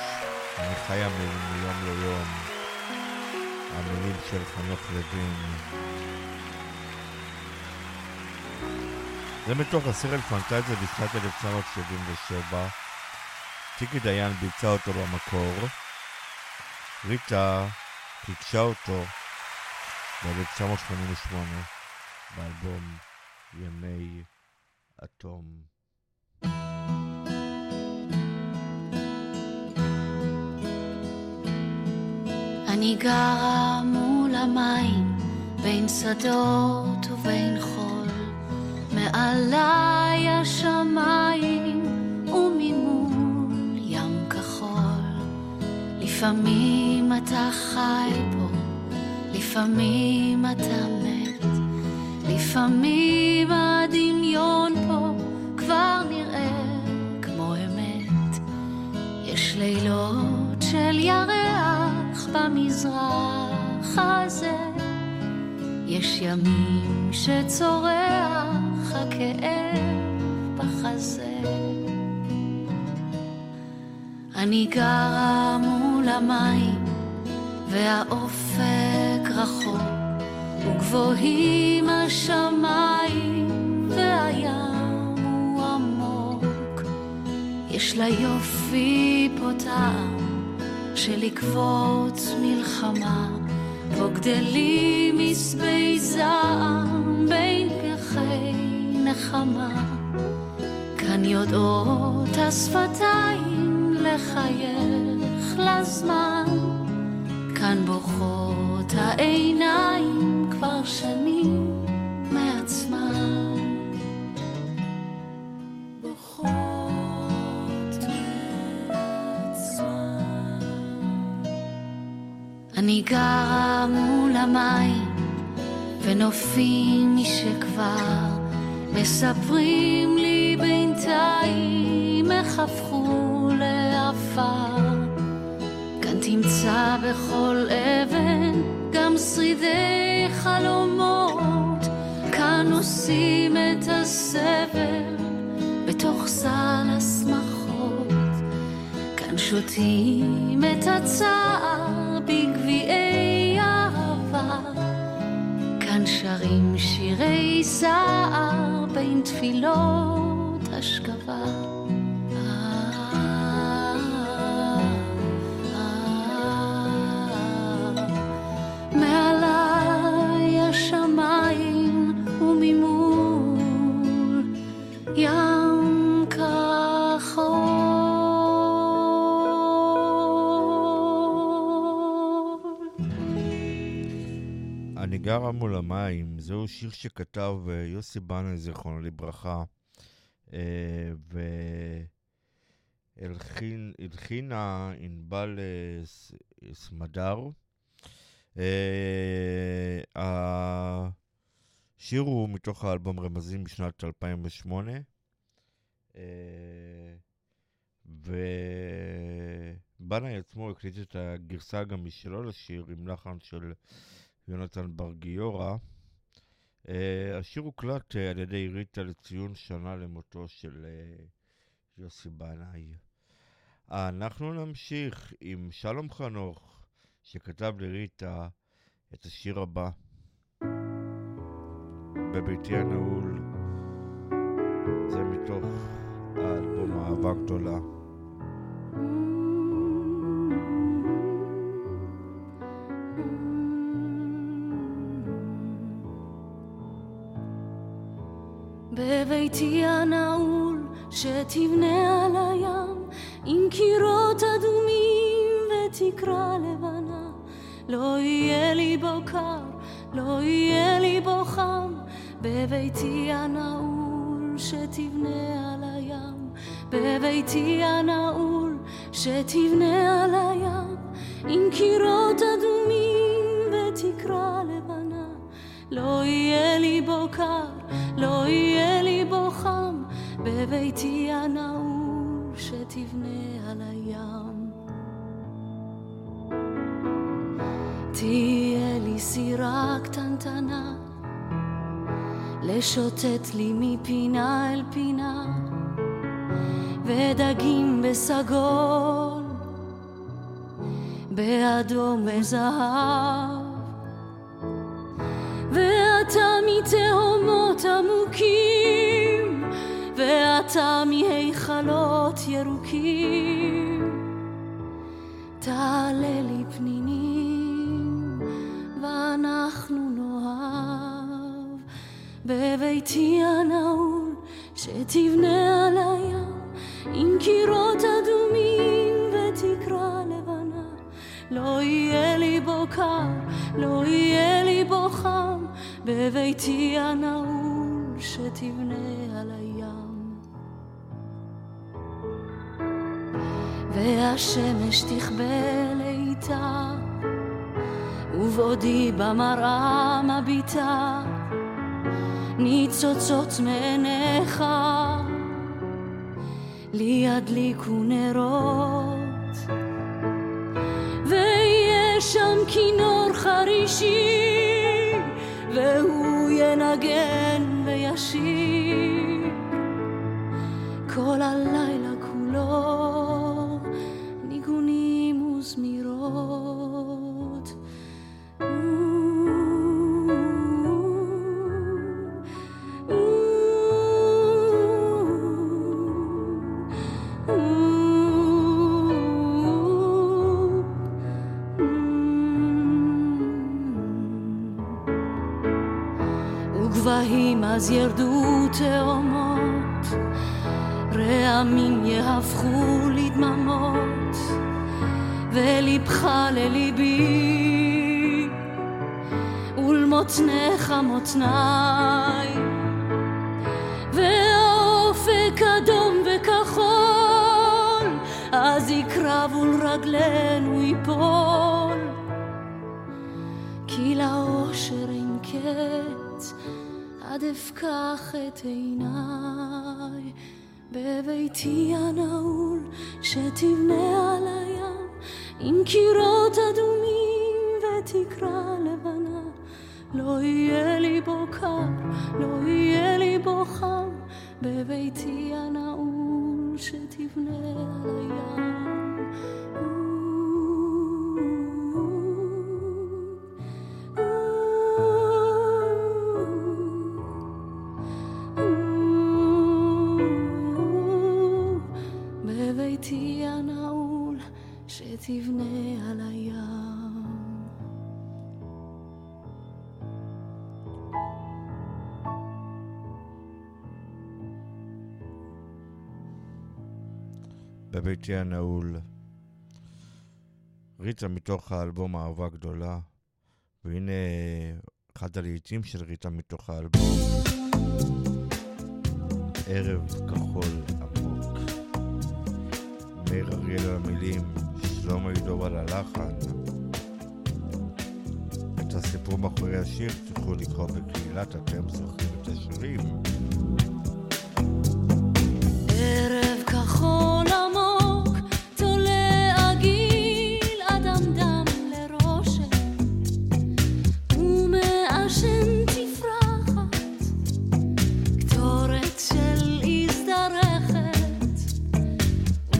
אני חיה מיום ליום. המילים של חנוך לוין. זה מתוך הסרט פנטזיה בשנת אלף תשע מאות שבעים ושבע. טיקי דיין ביצע אותו במקור. ריטה פיקשה אותו ב-אלף תשע מאות שמונים ושמונה באלבום ימי אטום. אני גרה מול המים, בין שדות ובין חול, מעלי השמיים וממול ים כחול. לפעמים אתה חי בו, לפעמים אתה מת, לפעמים הדמיון פה כבר נראה כמו אמת. יש לילות של ירח במזרח הזה, יש ימים שצורח הכאב בחזה. אני גרה מול המים, והאופק רחוק, וגבוהים השמיים, והים הוא עמוק. יש לה יופי פותח שלקוות מלחמה, פה גדלים מסבי זעם בין פרחי נחמה. כאן יודעות השפתיים לחייך לזמן, כאן בוכות העיניים כבר שנים מעצמן. אני גרה מול המים ונופים שכבר מספרים לי בינתיים איך הפכו לעפר. כאן תמצא בכל אבן גם שרידי חלומות, כאן עושים את הסבל בתוך סל השמחות, כאן שותים את הצער בגביעי אהבה, כאן שרים שירי זער בין תפילות השכבה. מעלי השמיים וממול ים כחול. אני גרה מול המים, זהו שיר שכתב יוסי בנאי זיכרונו לברכה, והלחינה אינבל סמדר. השיר הוא מתוך האלבום רמזים בשנת אלפיים ושמונה, ובנאי עצמו הקליט את הגרסה גם משלו לשיר עם לחן של יונתן בר גיורא. Uh, השיר הוקלט uh, על ידי ריטה לציון שנה למותו של uh, יוסי בנאי. אנחנו נמשיך עם שלום חנוך, שכתב לריטה את השיר הבא, בביתי הנעול. זה מתוך האלבום אהבה גדולה. בביתי הנעול שתבנה על הים, עם קירות אדומים ותקרה לבנה, לא יהיה לי בו קר, לא יהיה לי בו חם. בביתי הנעול שתבנה על הים, בביתי הנעול שתבנה על הים, עם קירות אדומים ותקרה לבנה, לא יהיה לי בו קר, לא יהיה לי בו חם. בביתי הנעול שתבנה על הים, תהיה לי סירה קטנטנה לשוטט לי מפינה אל פינה, ודגים בסגול באדום וזהב, ואתה מתהומות עמוקים, ואתה מהיכלות ירוקים, תעלה לי פנינים ואנחנו נאהב, בביתי הנעול שתבנה על הים, עם קירות אדומים ותקרה לבנה, לא יהיה לי בו קר, לא יהיה לי בו חם, בביתי הנעול שתבנה על הים. והשמש תכבה לאיתה, ובעודי במראה מביטה, ניצוצות מעיניך לי ידליקו נרות, ויש שם כינור חרישי, והוא ינגן וישיר, כל הלילה כולו ניגונים וזמירות. גבהים אז ירדו תאומות, רעמים יהפכו לדממות, ולבך לליבי, ולמותנך מותניי, והאופק אדום וכחול, אז יקרב ולרגלנו ייפול, כי לאושר אין קץ, עד אפקח את עיניי, בביתי הנעול שתבנה על הים, עם קירות אדומים ותקרה לבנה, לא יהיה לי בו קר, לא יהיה לי בו חם, בביתי הנעול שתבנה על הים. תבנה על הים. בביתי הנעול, ריטה מתוך האלבום אהבה גדולה, והנה אחד הלהיטים של ריטה מתוך האלבום ערב כחול עמוק. מאיר אריאל על המילים, שלום עידו על הלחן. את הסיפור מאחורי השיר תוכלו לקרוא בקהילת אתם זוכרים את השירים. ערב כחול עמוק, תולה עגיל אדמדם לראשם, ומעשן תפרחת קטורת של עיז דרכת,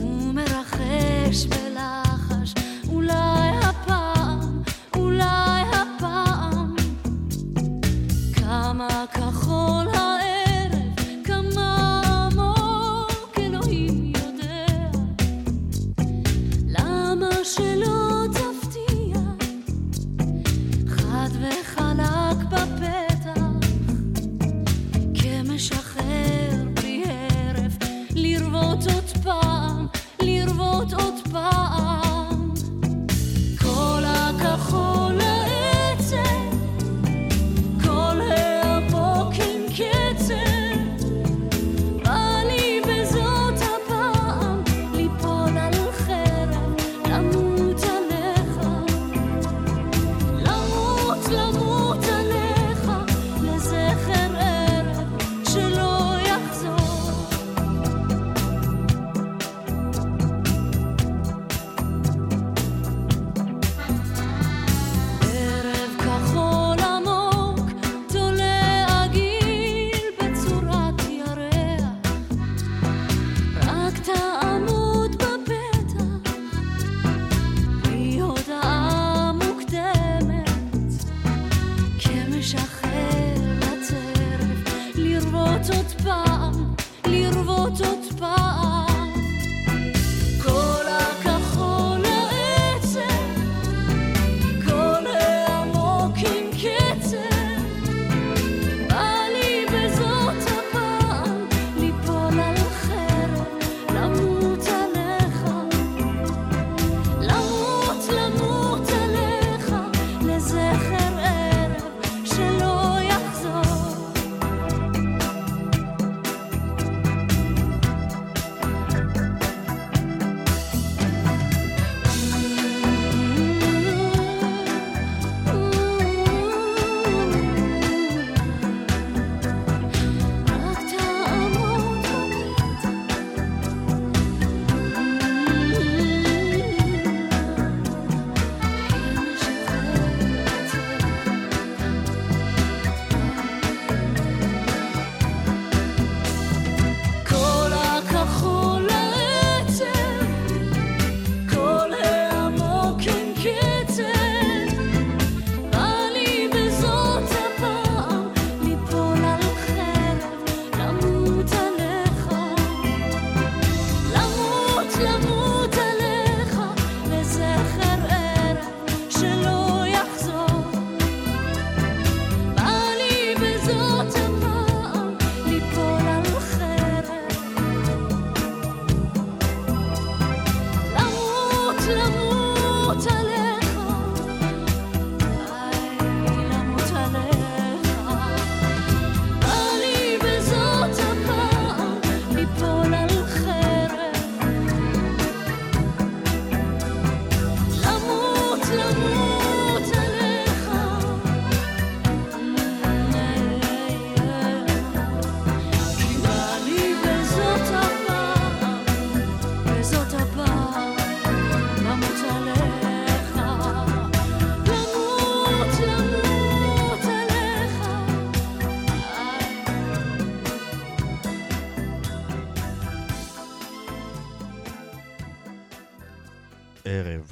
ומרחש בלה כחול הערב.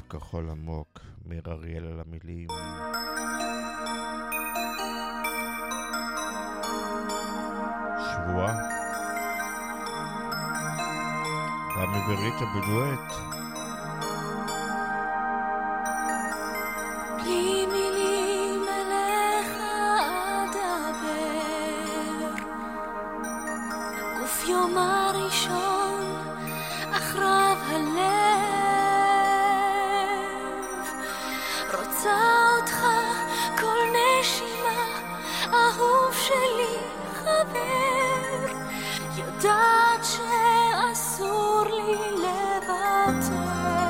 כחול עמוק, מיר אריאל על המילים. שבוע רמי וריטה בדואט. בלי מילים אליך אדבר, גוף יום הראשון אחריו הלב, אותך כל נשימה, אהוב שלי חבר, יודעת שאסור לי לוותר.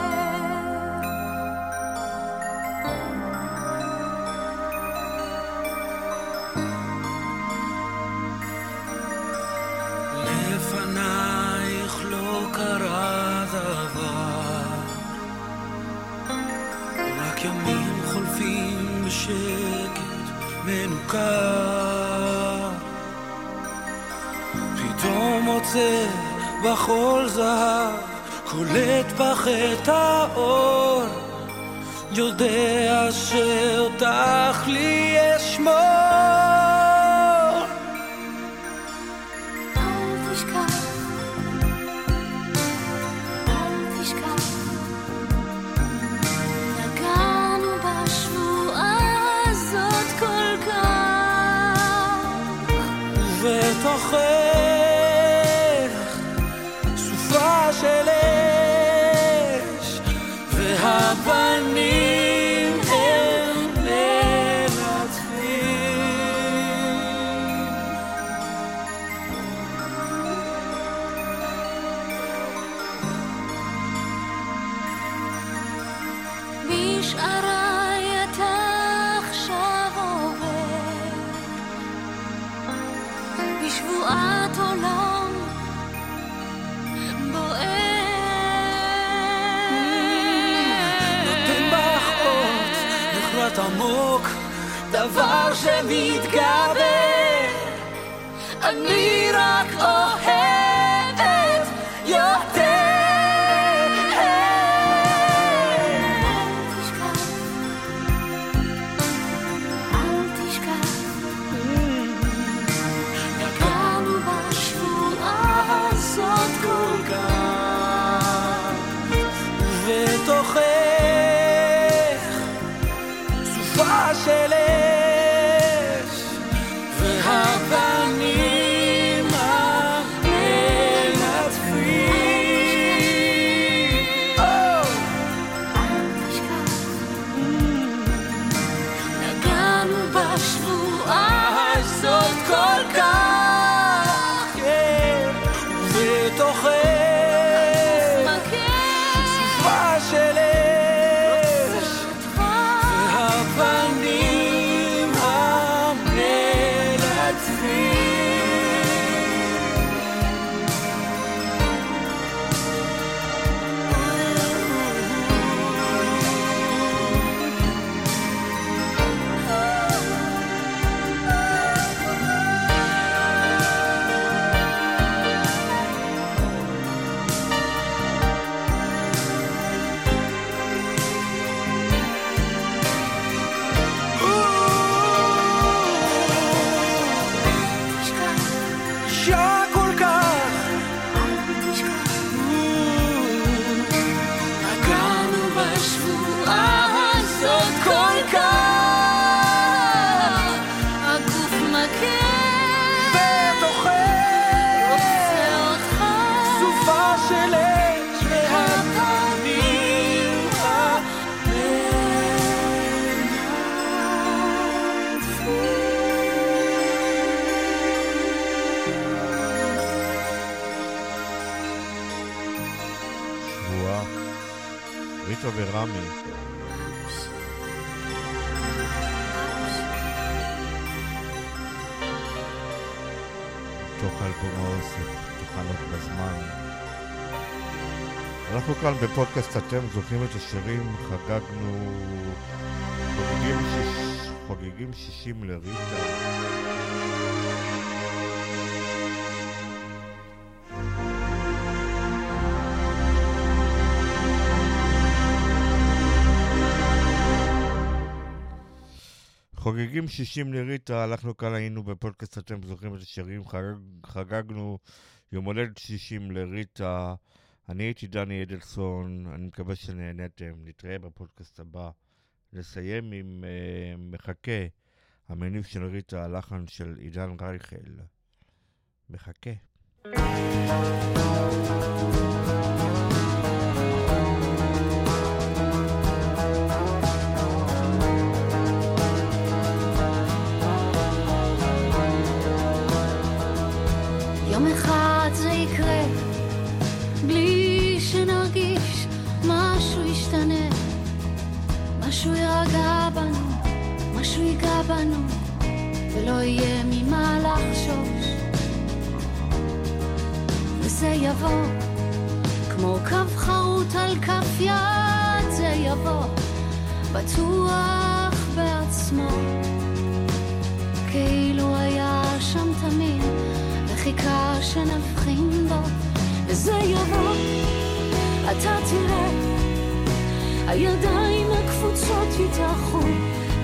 לפנייך לא קרה דבר, רק ימים חולפים בשקט מנוכר, פתאום מוצא בחול זהב, קולט פחת האור, יודע שאותך לי אשמור. אל תשכח, אל תשכח, ותוכך סופה של אש, והפנים הם מרצפים. בשערי אתה עכשיו עובר, בשבועת עולם בוער, נותן בך עוד נחלת עמוק, דבר שמתגבר, אני רק אוהבת יותר. אל תשכח, אל תשכח, נגענו בה קשה כל כך. הגענו בשבועה הזאת כל כך. הגוף מכיר בתוכן רוצה אותך. סופה של אש והפנים הבנפים. ריטה ורמי. תוכל פה מאוסף, תוכל עוד בזמן. אנחנו כאן בפודקאסט אתם זוכרים את השירים, חגגנו חוגגים, שיש... חוגגים שישים לריטה. חוגגים שישים לריטה, הלכנו כאן, היינו בפודקאסט, אתם זוכרים את השירים, חגג, חגגנו יום הולד שישים לריטה, אני הייתי דני אדלסון, אני מקווה שנהנתם, נתראה בפודקאסט הבא, נסיים עם uh, מחכה, המניף של ריטה, הלחן של עידן רייכל, מחכה. יום אחד זה יקרה, בלי שנרגיש משהו ישתנה, משהו ירגע בנו, משהו ייגע בנו, ולא יהיה ממה לחשוש. וזה יבוא, כמו קו חרוט על כף יד, זה יבוא, בטוח בעצמו, כאילו היה שם תמיד, חיכה שנבחין בו, וזה יבוא, אתה תראה, הידיים הקפוצות יתאחו,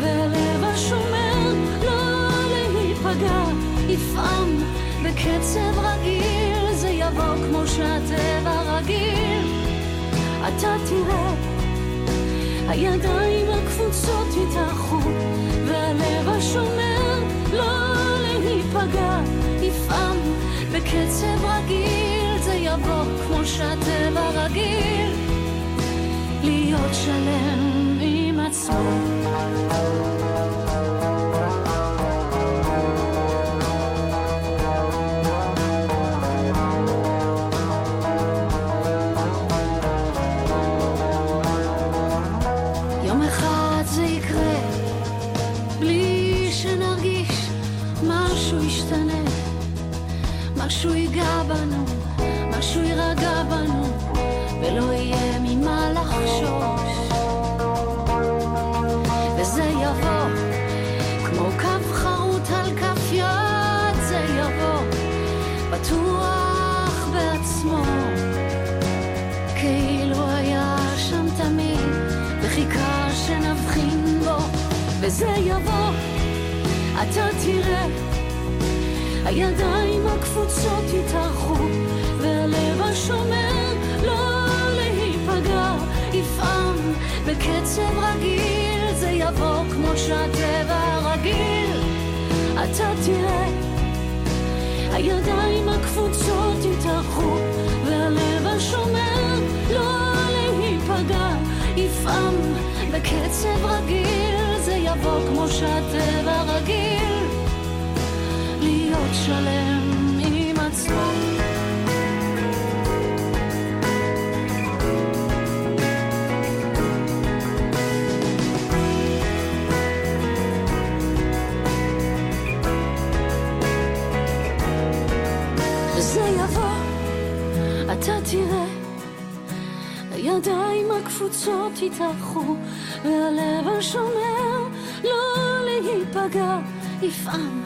והלב השומר לא להיפגע, יפעם בקצב רגיל, זה יבוא כמו שהטבע רגיל, אתה תראה, הידיים הקפוצות יתאחו, והלב השומר לא להיפגע, יפעם בקצב רגיל, זה יבוא כמו שהטבע רגיל, להיות שלם עם עצמו. יום אחד זה יקרה, בלי שנרגיש משהו ישתנה, משהו ייגע בנו, משהו יירגע בנו, ולא יהיה ממה לחשוש. וזה יבוא, כמו קו חרוט על כף יד, זה יבוא, בטוח בעצמו, כאילו היה שם תמיד, וחיכה שנבחין בו. וזה יבוא, אתה תראה, הידיים הקפוצות יתארחו, והלב השומר לא להיפגע, יפעם בקצב רגיל, זה יבוא כמו שהטבע רגיל, אתה תראה, הידיים הקפוצות יתארחו, והלב השומר לא להיפגע, יפעם בקצב רגיל, זה יבוא כמו שהטבע רגיל, להיות שלם עם עצמו. וזה יבוא, אתה תראה, הידיים הקפוצות יתארחו, והלב השומר לא להיפגע, יפעם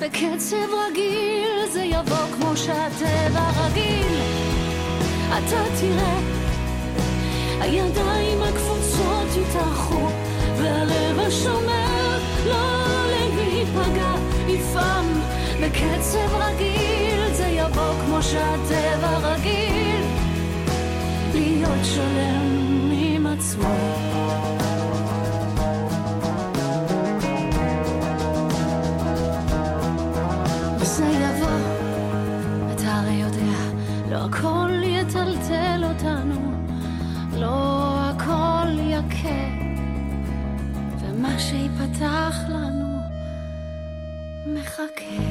בקצב רגיל, זה יבוא כמו שהטבע רגיל, אתה תראה, הידיים הקפוצות יתארחו, והלב השומר לא להיפגע, יפעם בקצב רגיל, זה כמו שהטבע רגיל להיות שלם עם עצמו. זה יבוא, אתה הרי יודע, לא הכל יטלטל אותנו, לא הכל יקה, ומה שיפתח לנו מחכה.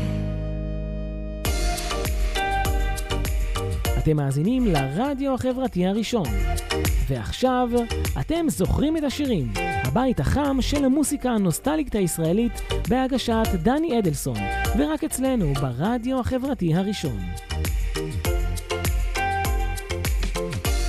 אתם מאזינים לרדיו החברתי הראשון. ועכשיו אתם זוכרים את השירים, הבית החם של המוסיקה הנוסטליקת הישראלית בהגשת דני אדלסון, ורק אצלנו ברדיו החברתי הראשון.